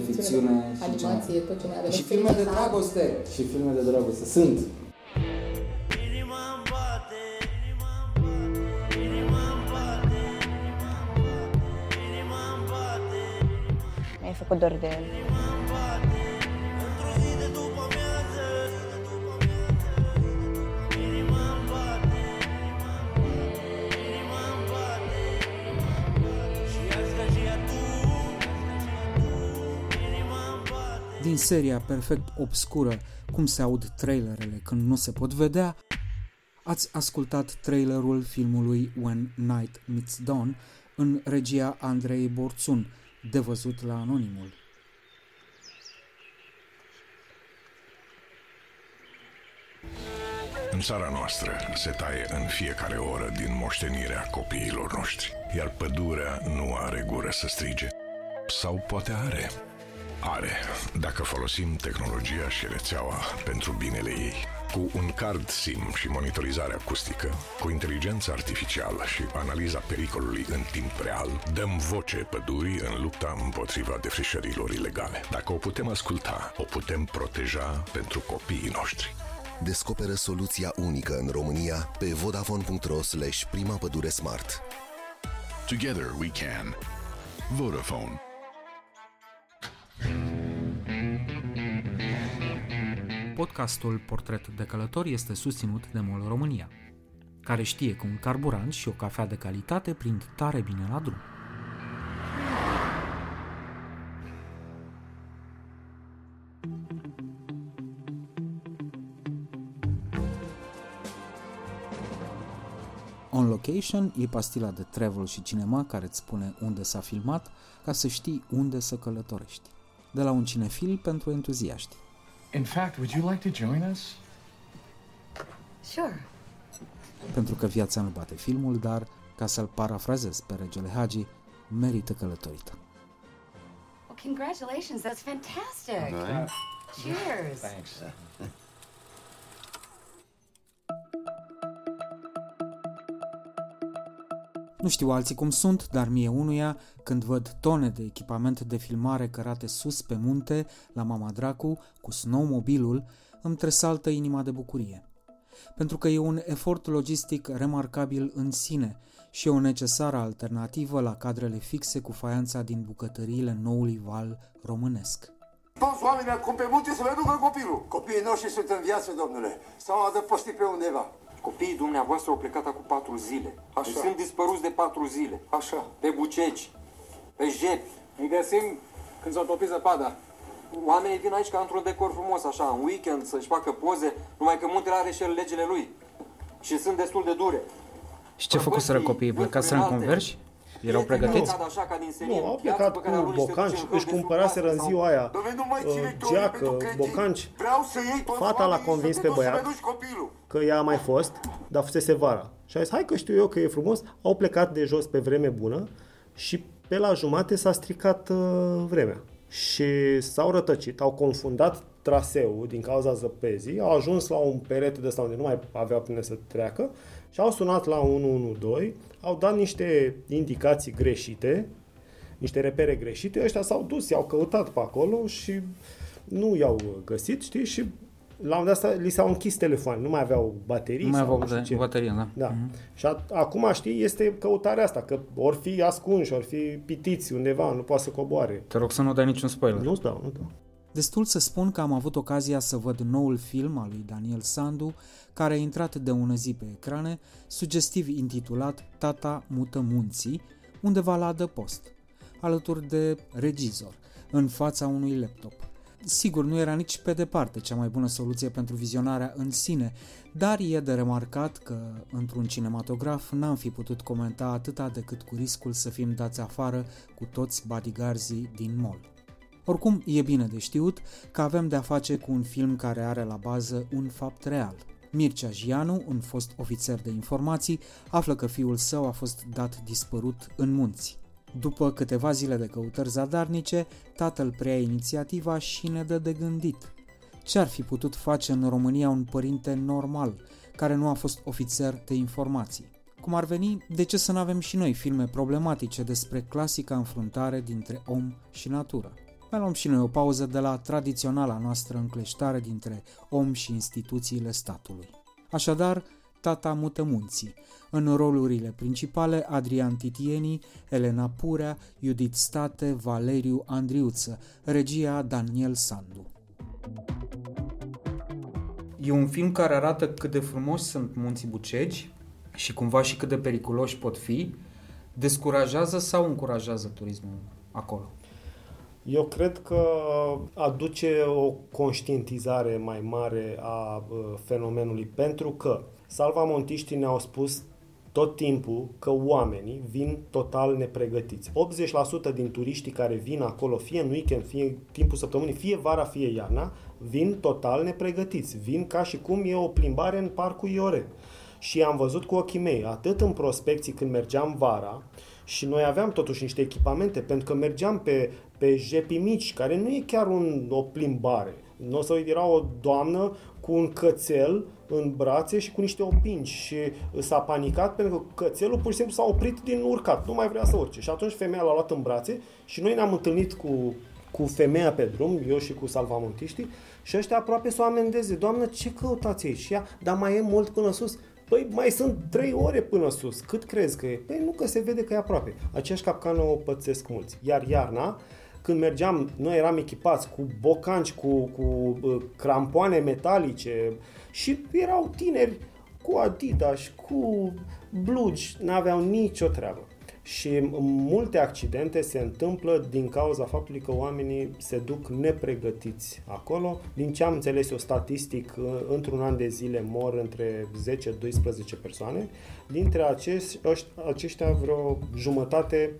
ficțiune, animație, tot ce ne are. Și filme de dragoste. Și filme de dragoste sunt. Mi-ai făcut dor de... Din seria perfect obscură, cum se aud trailerele când nu se pot vedea, ați ascultat trailerul filmului When Night Meets Dawn în regia Andrei Borțun, de văzut la Anonimul. În țara noastră se taie în fiecare oră din moștenirea copiilor noștri, iar pădurea nu are gură să strige. Sau poate are... Are, dacă folosim tehnologia și rețeaua pentru binele ei. Cu un card SIM și monitorizare acustică, cu inteligența artificială și analiza pericolului în timp real, dăm voce pădurii în lupta împotriva defrișărilor ilegale. Dacă o putem asculta, o putem proteja pentru copiii noștri. Descoperă soluția unică în România pe vodafone.ro/primapădure smart. Together we can. Vodafone. Podcastul Portret de Călător este susținut de MOL România, care știe că un carburant și o cafea de calitate prind tare bine la drum. On Location e pastila de travel și cinema care îți spune unde s-a filmat ca să știi unde să călătorești. De la un cinefil pentru entuziaști. In fact, would you like to join us? Sure. Pentru că viața nu bate filmul, dar, ca să-l parafrazez pe regele Hagi, merită călătorită. Well, congratulations, that's fantastic! Right. Cheers! Thanks! Nu știu alții cum sunt, dar mie unuia, când văd tone de echipament de filmare cărate sus pe munte, la Mama Dracu, cu snowmobilul, îmi tresaltă inima de bucurie. Pentru că e un efort logistic remarcabil în sine și e o necesară alternativă la cadrele fixe cu faianța din bucătăriile noului val românesc. Toți oamenii acum pe munte să le ducă copilul. Copiii noștri sunt în viață, domnule, s-au adăpostit pe undeva. Copiii dumneavoastră au plecat acum 4 zile. Așa. Deci sunt dispăruți de 4 zile. Așa. Pe Bucegi, pe Jepi. Îi găsim când s-au topit zăpada. Oamenii vin aici ca într-un decor frumos, așa, în weekend, să-și facă poze, numai că muntele are și el legile lui. Și sunt destul de dure. Și ce făcuseră copiii? Plecaseră în Converge? Erau pregătiți? Nu, au plecat cu bocanci, își cumpăraseră în ziua aia geacă, bocanci. Fata l-a convins pe băiat că ea a mai fost, dar fusese vara. Și a zis, hai că știu eu că e frumos. Au plecat de jos pe vreme bună și pe la jumate s-a stricat vremea. Și s-au rătăcit, au confundat traseul din cauza zăpezii, au ajuns la un perete de ăsta unde nu mai aveau până să treacă și au sunat la 112, au dat niște indicații greșite, niște repere greșite, ăștia s-au dus, i-au căutat pe acolo și nu i-au găsit, știi, și la un moment dat li s-au închis telefoane, nu mai aveau baterii. Nu mai aveau baterie, da. Da. Mm-hmm. Și acum, știi, este căutarea asta, că ori fi ascunși, ori fi pitiți undeva, nu poate să coboare. Te rog să nu dai niciun spoiler. Nu-ți dau. Destul să spun că am avut ocazia să văd noul film al lui Daniel Sandu, care a intrat de ună zi pe ecrane, sugestiv intitulat Tata mută munții, undeva la adăpost, alături de regizor, în fața unui laptop. Sigur, nu era nici pe departe cea mai bună soluție pentru vizionarea în sine, dar e de remarcat că, într-un cinematograf, n-am fi putut comenta atâta decât cu riscul să fim dați afară cu toți bodyguards-ii din mall. Oricum, e bine de știut că avem de-a face cu un film care are la bază un fapt real. Mircea Gianu, un fost ofițer de informații, află că fiul său a fost dat dispărut în munți. După câteva zile de căutări zadarnice, tatăl preia inițiativa și ne dă de gândit. Ce ar fi putut face în România un părinte normal, care nu a fost ofițer de informații? Cum ar veni, de ce să nu avem și noi filme problematice despre clasica înfruntare dintre om și natură? Mai luăm și noi o pauză de la tradiționala noastră încleștare dintre om și instituțiile statului. Așadar, Tata mută munții. În rolurile principale, Adrian Titieni, Elena Purea, Judit State, Valeriu Andriuță, regia Daniel Sandu. E un film care arată cât de frumoși sunt munții Bucegi și cumva și cât de periculoși pot fi. Descurajează sau încurajează turismul acolo? Eu cred că aduce o conștientizare mai mare a fenomenului, pentru că salvamontiștii ne-au spus tot timpul că oamenii vin total nepregătiți. 80% din turiștii care vin acolo, fie în weekend, fie în timpul săptămânii, fie vara, fie iarna, vin total nepregătiți. Vin ca și cum e o plimbare în Parcul Iore. Și am văzut cu ochii mei, atât în prospecții când mergeam vara, și noi aveam totuși niște echipamente, pentru că mergeam pe jepi mici, care nu e chiar o plimbare. Nu o să era o doamnă cu un cățel în brațe și cu niște opinci și s-a panicat pentru că cățelul pur și simplu s-a oprit din urcat, nu mai vrea să urce. Și atunci femeia l-a luat în brațe și noi ne-am întâlnit cu femeia pe drum, eu și cu salvamontiștii, și ăștia aproape să o amendeze. Doamnă, ce căutați aici? Ia, dar mai e mult până sus? Păi mai sunt 3 ore până sus. Cât crezi că e? Păi nu, că se vede că e aproape. Aceeași capcană o pățesc mulți. Iar iarna, când mergeam, noi eram echipați cu bocanci, cu crampoane metalice și erau tineri cu Adidas, cu blugi, n-aveau nicio treabă. Și multe accidente se întâmplă din cauza faptului că oamenii se duc nepregătiți acolo. Din ce am înțeles eu statistic, într-un an de zile mor între 10-12 persoane. Dintre aceștia vreo jumătate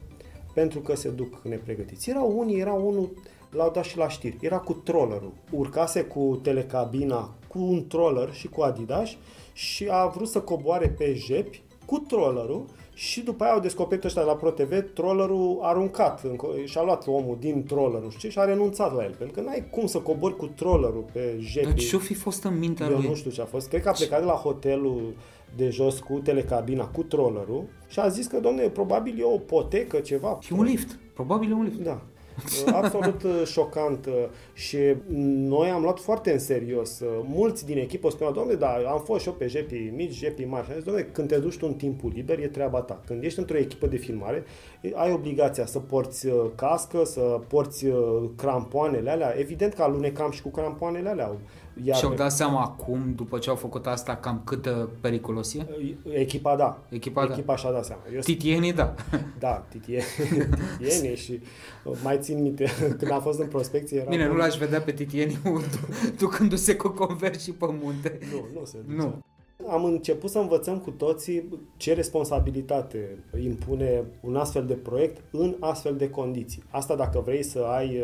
pentru că se duc nepregătiți. Era unul, l-au dat și la știri, era cu trollerul. Urcase cu telecabina, cu un troller și cu Adidas și a vrut să coboare pe jepi cu trollerul Și după aia au descoperit ăștia la ProTV trollerul aruncat și a luat omul din trollerul și a renunțat la el, pentru că n-ai cum să cobori cu trollerul pe jepi. Dar ce-o fi fost în mintea lui? Eu nu știu ce a fost. Cred că a plecat de la hotelul de jos cu telecabina, cu trollerul și a zis că, dom'le, probabil e o potecă, ceva. Și un lift. Probabil e un lift. Da. Absolut șocant. Și noi am luat foarte în serios. Mulți din echipă spuneau, dom'le, da, am fost și eu pe jepii mici, jepii mari. Și am zis, dom'le, când te duci tu în timpul liber, e treaba ta. Când ești într-o echipă de filmare, ai obligația să porți cască, să porți crampoanele alea. Evident că alunecam și cu crampoanele alea. Iar și-au dat seama acum, după ce au făcut asta, cam câtă periculosie? Echipa, da. Echipa și-a dat seama. Titieni, da. Da, Titieni și mai țin minte, când am fost în prospecție... Era bine, nu l-aș vedea pe Titieni ducându-se cu Converse și pe munte. Nu se duce. Nu. Am început să învățăm cu toții ce responsabilitate impune un astfel de proiect în astfel de condiții. Asta dacă vrei să ai...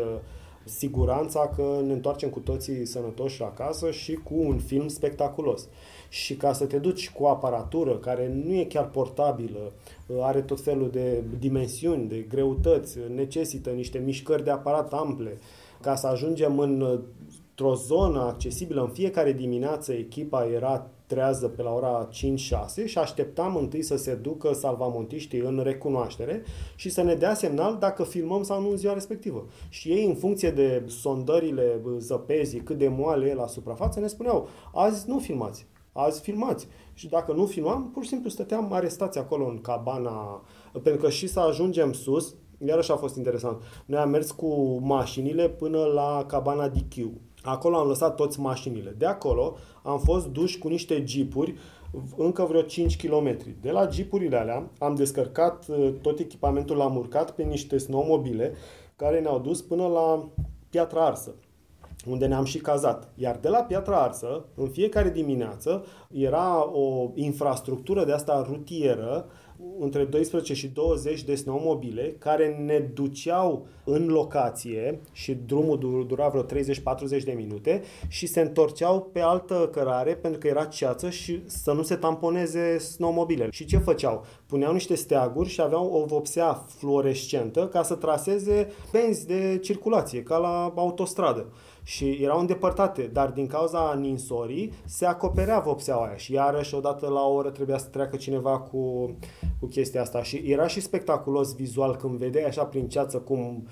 siguranța că ne întoarcem cu toții sănătoși acasă și cu un film spectaculos. Și ca să te duci cu aparatură care nu e chiar portabilă, are tot felul de dimensiuni, de greutăți, necesită niște mișcări de aparat ample, ca să ajungem într-o zonă accesibilă. În fiecare dimineață echipa era trează pe la ora 5-6 și așteptam întâi să se ducă salvamontiștii în recunoaștere și să ne dea semnal dacă filmăm sau nu în ziua respectivă. Și ei, în funcție de sondările zăpezii, cât de moale e la suprafață, ne spuneau, azi nu filmați, azi filmați. Și dacă nu filmam, pur și simplu stăteam arestați acolo în cabana, pentru că și să ajungem sus, iarăși a fost interesant. Noi am mers cu mașinile până la cabana DQ. Acolo am lăsat toți mașinile. De acolo am fost duși cu niște jeepuri încă vreo 5 km. De la jeepurile alea am descărcat tot echipamentul, l-am urcat pe niște snowmobile care ne-au dus până la Piatra Arsă, unde ne-am și cazat. Iar de la Piatra Arsă, în fiecare dimineață, era o infrastructură de asta rutieră între 12 și 20 de snowmobile care ne duceau în locație și drumul dura vreo 30-40 de minute și se întorceau pe altă cărare pentru că era ceață și să nu se tamponeze snowmobilele. Și ce făceau? Puneau niște steaguri și aveau o vopsea fluorescentă ca să traseze benzi de circulație, ca la autostradă. Și erau îndepărtate, dar din cauza ninsorii se acoperea vopseaua aia și iarăși odată la o oră trebuia să treacă cineva cu chestia asta. Și era și spectaculos vizual când vedeai așa prin ceață cum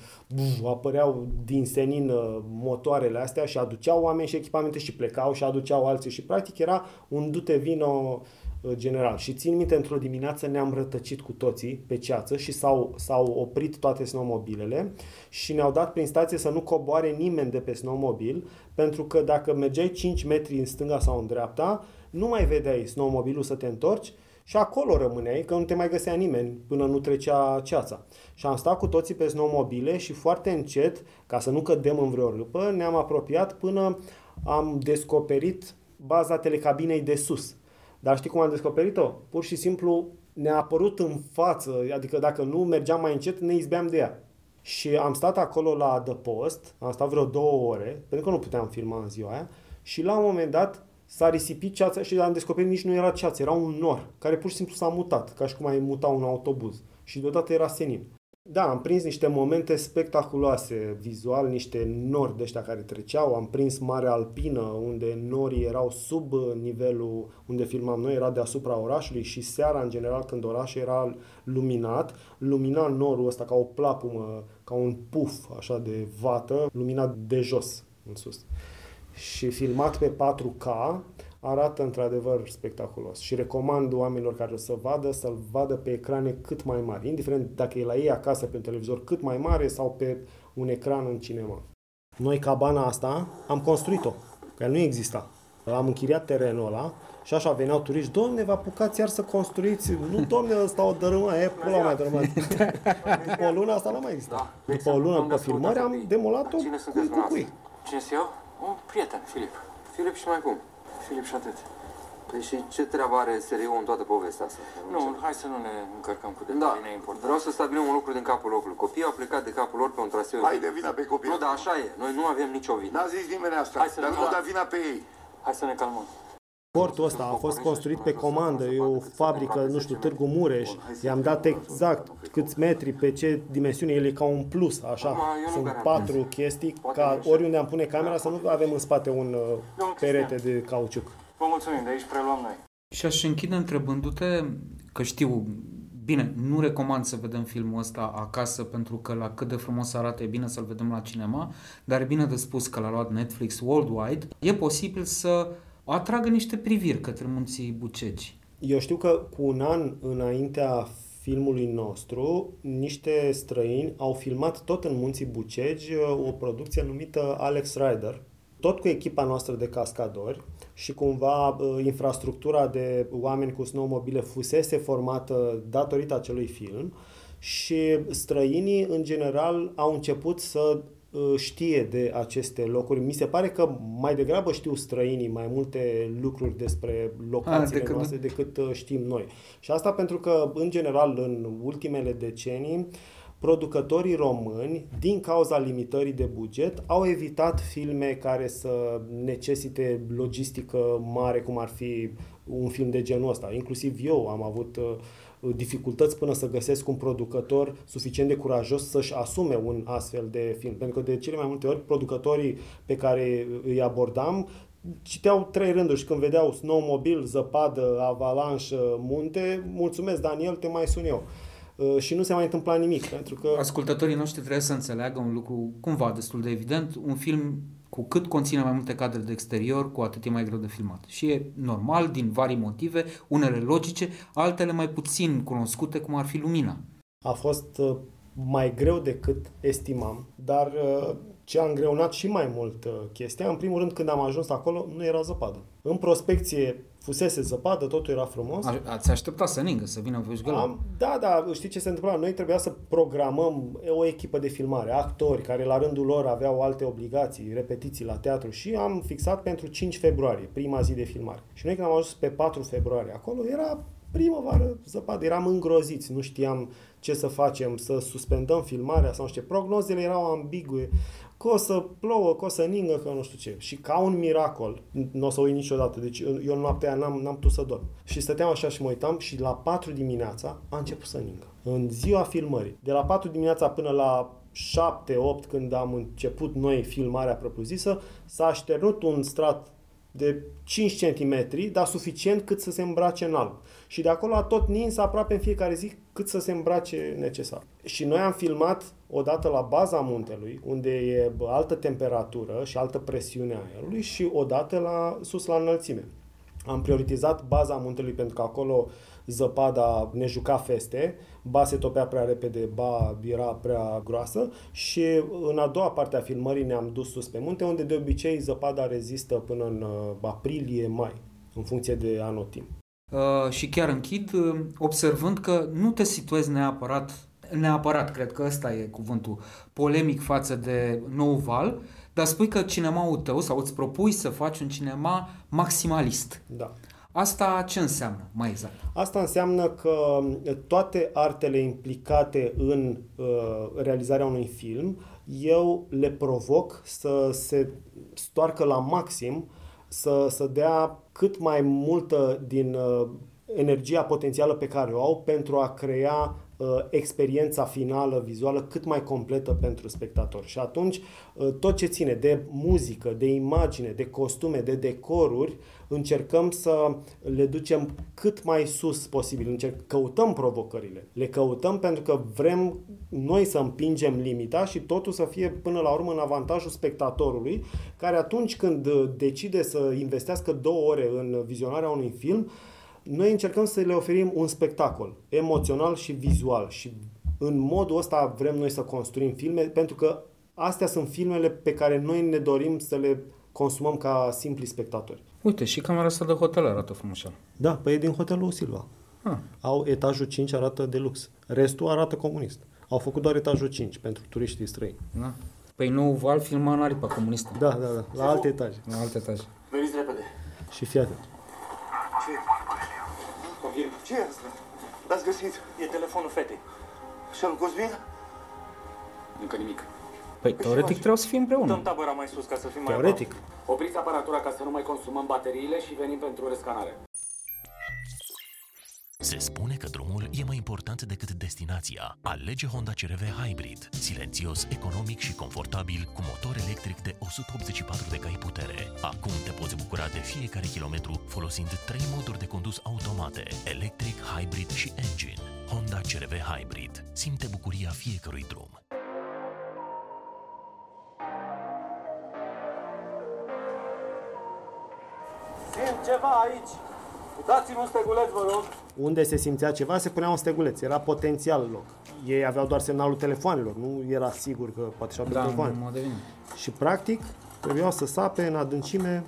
apăreau din senin motoarele astea și aduceau oameni și echipamente și plecau și aduceau alții și practic era un dute vino general. Și țin minte, într-o dimineață ne-am rătăcit cu toții pe ceață și s-au oprit toate snowmobilele și ne-au dat prin stație să nu coboare nimeni de pe snowmobil, pentru că dacă mergeai 5 metri în stânga sau în dreapta, nu mai vedeai snowmobilul să te întorci și acolo rămâneai, că nu te mai găsea nimeni până nu trecea ceața. Și am stat cu toții pe snowmobile și foarte încet, ca să nu cădem în vreo râpă, ne-am apropiat până am descoperit baza telecabinei de sus. Dar știi cum am descoperit-o? Pur și simplu ne-a apărut în față, adică dacă nu mergeam mai încet, ne izbeam de ea. Și am stat acolo la adăpost, am stat vreo 2 ore, pentru că nu puteam filma în ziua aia, și la un moment dat s-a risipit ceața și am descoperit nici nu era ceață, era un nor, care pur și simplu s-a mutat, ca și cum ai muta un autobuz. Și deodată era senin. Da, am prins niște momente spectaculoase vizual, niște nori de ăștia care treceau, am prins Marea Alpină, unde norii erau sub nivelul unde filmam noi, era deasupra orașului și seara, în general, când orașul era luminat, lumina norul ăsta ca o plapumă, ca un puf așa de vată, lumina de jos în sus. Și filmat pe 4K arată într-adevăr spectaculos și recomand oamenilor care o să vadă să-l vadă pe ecrane cât mai mari, indiferent dacă e la ei acasă pe un televizor cât mai mare sau pe un ecran în cinema. Noi cabana asta am construit-o, că nu exista. Am închiriat terenul ăla și așa veneau turiști, domne, vă apucați iar să construiți, nu domne, ăsta o dărâmă, e pula mai dărâmat. După o lună asta nu mai exista. După o lună, după filmări, am demolat-o cui. Cine sunt eu? Un prieten, Filip. Filip și mai cum? Filip și atât. Păi și ce treabă are SRI-ul în toată povestea asta? Nu, hai să nu ne încărcăm cu detalii neimportante. Vreau să stabilim un lucru din capul locului. Copiii au plecat de capul lor pe un traseu. Hai de vina pe copii. Nu, dar așa e. Noi nu avem nicio vină. N-a zis nimeni asta. Dar nu da vina pe ei. Hai să ne calmăm. Portul ăsta a fost construit pe comandă, e o fabrică, nu știu, Târgu Mureș, i-am dat exact câți metri, pe ce dimensiune, el e ca un plus, așa, sunt patru chestii, ca oriunde am pune camera să nu avem în spate un perete de cauciuc. Vă mulțumim, de aici preluăm noi. Și aș închide întrebându-te, că știu, bine, nu recomand să vedem filmul ăsta acasă, pentru că la cât de frumos arată, e bine să-l vedem la cinema, dar e bine de spus că l-a luat Netflix worldwide, e posibil să atragă niște priviri către munții Bucegi. Eu știu că cu un an înaintea filmului nostru, niște străini au filmat tot în munții Bucegi o producție numită Alex Rider, tot cu echipa noastră de cascadori și cumva infrastructura de oameni cu snowmobile fusese formată datorită acelui film și străinii în general au început să știe de aceste locuri. Mi se pare că mai degrabă știu străinii mai multe lucruri despre locațiile noastre decât știm noi. Și asta pentru că, în general, în ultimele decenii, producătorii români, din cauza limitării de buget, au evitat filme care să necesite logistică mare, cum ar fi un film de genul ăsta. Inclusiv eu am avut dificultăți până să găsesc un producător suficient de curajos să-și asume un astfel de film. Pentru că de cele mai multe ori producătorii pe care îi abordam citeau trei rânduri și când vedeau snowmobil, zăpadă, avalanșă, munte, mulțumesc Daniel, te mai sun eu. Și nu se mai întâmpla nimic. Pentru că ascultătorii noștri trebuie să înțeleagă un lucru cumva destul de evident. Un film, cu cât conține mai multe cadre de exterior, cu atât e mai greu de filmat. Și e normal, din vari motive, unele logice, altele mai puțin cunoscute, cum ar fi lumina. A fost mai greu decât estimam, dar ce a îngreunat și mai mult chestia, în primul rând, când am ajuns acolo, nu era zăpadă. În prospecție fusese zăpadă, totul era frumos. Ați așteptat să ningă, să vină vâșgăla? Da, da, știi ce se întâmpla? Noi trebuia să programăm o echipă de filmare, actori care la rândul lor aveau alte obligații, repetiții la teatru și am fixat pentru 5 februarie, prima zi de filmare. Și noi când am ajuns pe 4 februarie acolo, era primăvară, zăpadă, eram îngroziți, nu știam ce să facem, să suspendăm filmarea sau nu știu ce. Prognozele erau ambigue, că o să plouă, că o să ningă, că nu știu ce. Și ca un miracol, nu o să uit niciodată, deci eu noaptea n-am putut să dorm. Și stăteam așa și mă uitam și la 4 dimineața a început să ningă. În ziua filmării, de la 4 dimineața până la 7-8, când am început noi filmarea propriu-zisă, s-a șternut un strat de 5 cm, dar suficient cât să se îmbrace în alb. Și de acolo a tot nins aproape în fiecare zi cât să se îmbrace necesar. Și noi am filmat odată la baza muntelui, unde e altă temperatură și altă presiune a aerului și odată sus la înălțime. Am prioritizat baza muntelui pentru că acolo zăpada ne juca feste, ba se topea prea repede, ba era prea groasă și în a doua parte a filmării ne-am dus sus pe munte, unde de obicei zăpada rezistă până în aprilie-mai, în funcție de anotimp. Și chiar închid observând că nu te situezi neapărat, cred că ăsta e cuvântul, polemic față de nou val, dar spui că cinemaul tău sau îți propui să faci un cinema maximalist. Da. Asta ce înseamnă, mai exact? Asta înseamnă că toate artele implicate în realizarea unui film, eu le provoc să se stoarcă la maxim, să dea cât mai multă din energia potențială pe care o au pentru a crea experiența finală, vizuală, cât mai completă pentru spectator. Și atunci, tot ce ține de muzică, de imagine, de costume, de decoruri, încercăm să le ducem cât mai sus posibil. Căutăm provocările. Le căutăm pentru că vrem noi să împingem limita și totul să fie până la urmă în avantajul spectatorului, care atunci când decide să investească 2 ore în vizionarea unui film, noi încercăm să le oferim un spectacol emoțional și vizual și în modul ăsta vrem noi să construim filme, pentru că astea sunt filmele pe care noi ne dorim să le consumăm ca simpli spectatori. Uite, și camera asta de hotel arată frumos. Da, păi e din hotelul Silva. Au etajul 5, arată de lux. Restul arată comunist. Au făcut doar etajul 5 pentru turiștii străini. Da. Păi nou val filma în aripa comunistă. Da, da, da. La alte etaje. La alte etaje. Veniți repede. Și fii atent. Ce e asta? L-ați găsit? E telefonul fetei. Și-l guzmin? Încă nimic. Păi, teoretic trebuie să fim împreună. Dăm tabăra mai sus ca să fim teoretic. Mai teoretic. Opriți aparatura ca să nu mai consumăm bateriile și venim pentru rescanare. Se spune că drumul e mai important decât destinația. Alege Honda CR-V Hybrid. Silențios, economic și confortabil, cu motor electric de 184 de cai putere. Acum te poți bucura de fiecare kilometru folosind 3 moduri de condus automate, electric, hybrid și engine. Honda CR-V Hybrid. Simte bucuria fiecărui drum. Simt ceva aici. Dați-mi un steguleț, vă rog. Unde se simțea ceva, se punea un steguleț. Era potențial loc. Ei aveau doar semnalul telefoanelor. Nu era sigur că poate și-au da, telefoane. Și practic trebuiau să sape în adâncime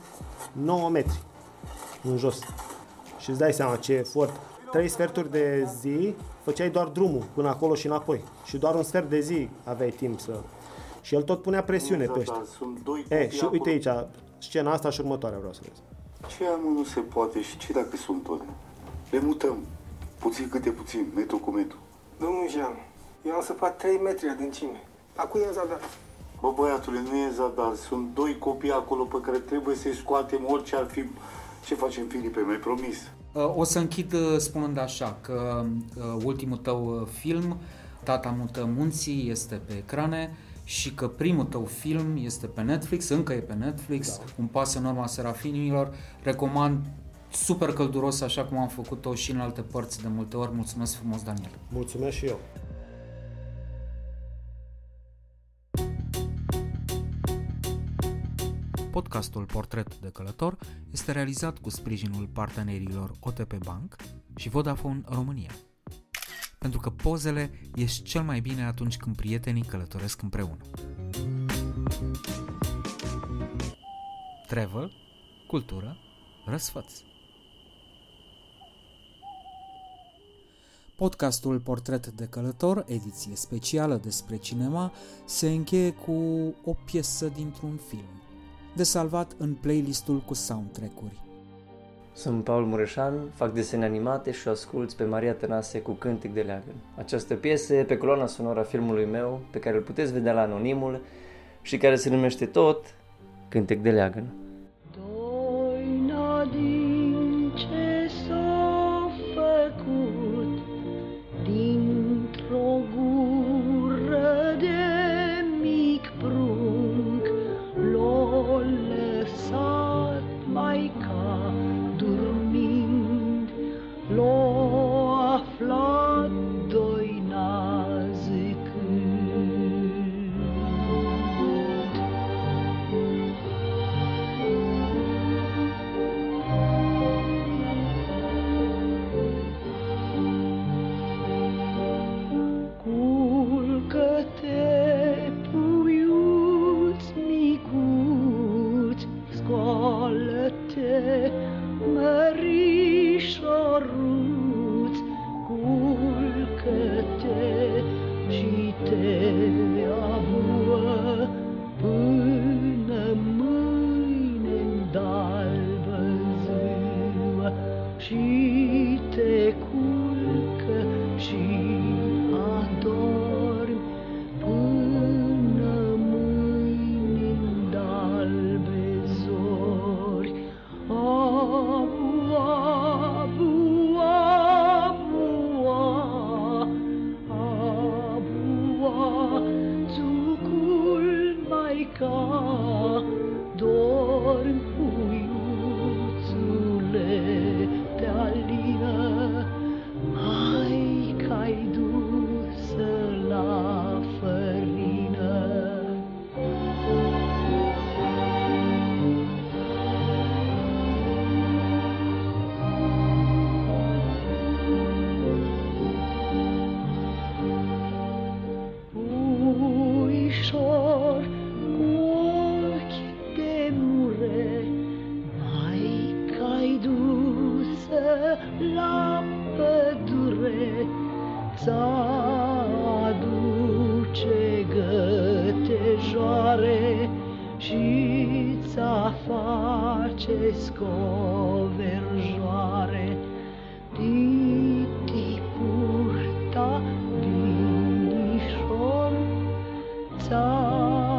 9 metri în jos. Și îți dai seama ce efort. 3 sferturi de zi făceai doar drumul până acolo și înapoi. Și doar un sfert de zi aveai timp să... Și el tot punea presiune pe ăștia. Și uite aici, scena asta și următoarea vreau să vezi. Ce amul nu se poate și ce dacă sunt toate? Le mutăm, puțin câte puțin, metru cu metru. Domnul Jean, eu am să fac 3 metri adâncime. Acum e în zadar. Bă, băiatule, nu e în zadar. Sunt 2 copii acolo pe care trebuie să-i scoatem orice ar fi. Ce facem, Filipe? Mi-ai promis. O să închid spunând așa, că ultimul tău film, Tata mută munții, este pe ecrane. Și că primul tău film este pe Netflix, încă e pe Netflix, da. Un pas în urma Serafinilor, recomand super călduros așa cum am făcut-o și în alte părți de multe ori. Mulțumesc frumos, Daniel! Mulțumesc și eu! Podcastul Portret de Călător este realizat cu sprijinul partenerilor OTP Bank și Vodafone România. Pentru că pozele ieși cel mai bine atunci când prietenii călătoresc împreună. Travel, cultură, răsfăț. Podcastul Portret de Călător, ediție specială despre cinema, se încheie cu o piesă dintr-un film, de salvat în playlistul cu soundtrack-uri. Sunt Paul Mureșan, fac desene animate și o ascult pe Maria Tănase cu Cântec de Leagăn. Această piesă e pe coloana sonoră a filmului meu, pe care îl puteți vedea la Anonimul și care se numește tot Cântec de Leagăn. Doina din ce s-a făcut, dintr-o gură de mic prunc, l-o lăsat maica dormind, l-o aflat doina zicând. Culcă-te, puiuț micuț, scoală-te, mărișoruț, culcă-te și te abuă până mâine-n dalbă ziua, și te culcă și adormi până mâine-n dalbe zori. Zucul maica, dorm puiuțule de Alina, maica-i dusă la fărină. Ușor, cu ochi de mure, maica-i dusă la pădure, ți-aduce gătejoare și ți-aface scoverjoare. Titi purta din nișor, ți-a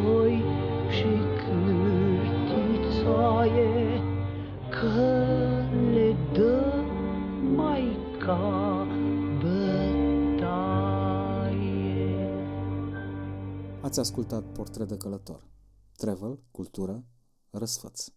soi și cârtițoaie, că le dă Maica bătaie. Ați ascultat Portret de Călător. Travel, cultură, răsfăț.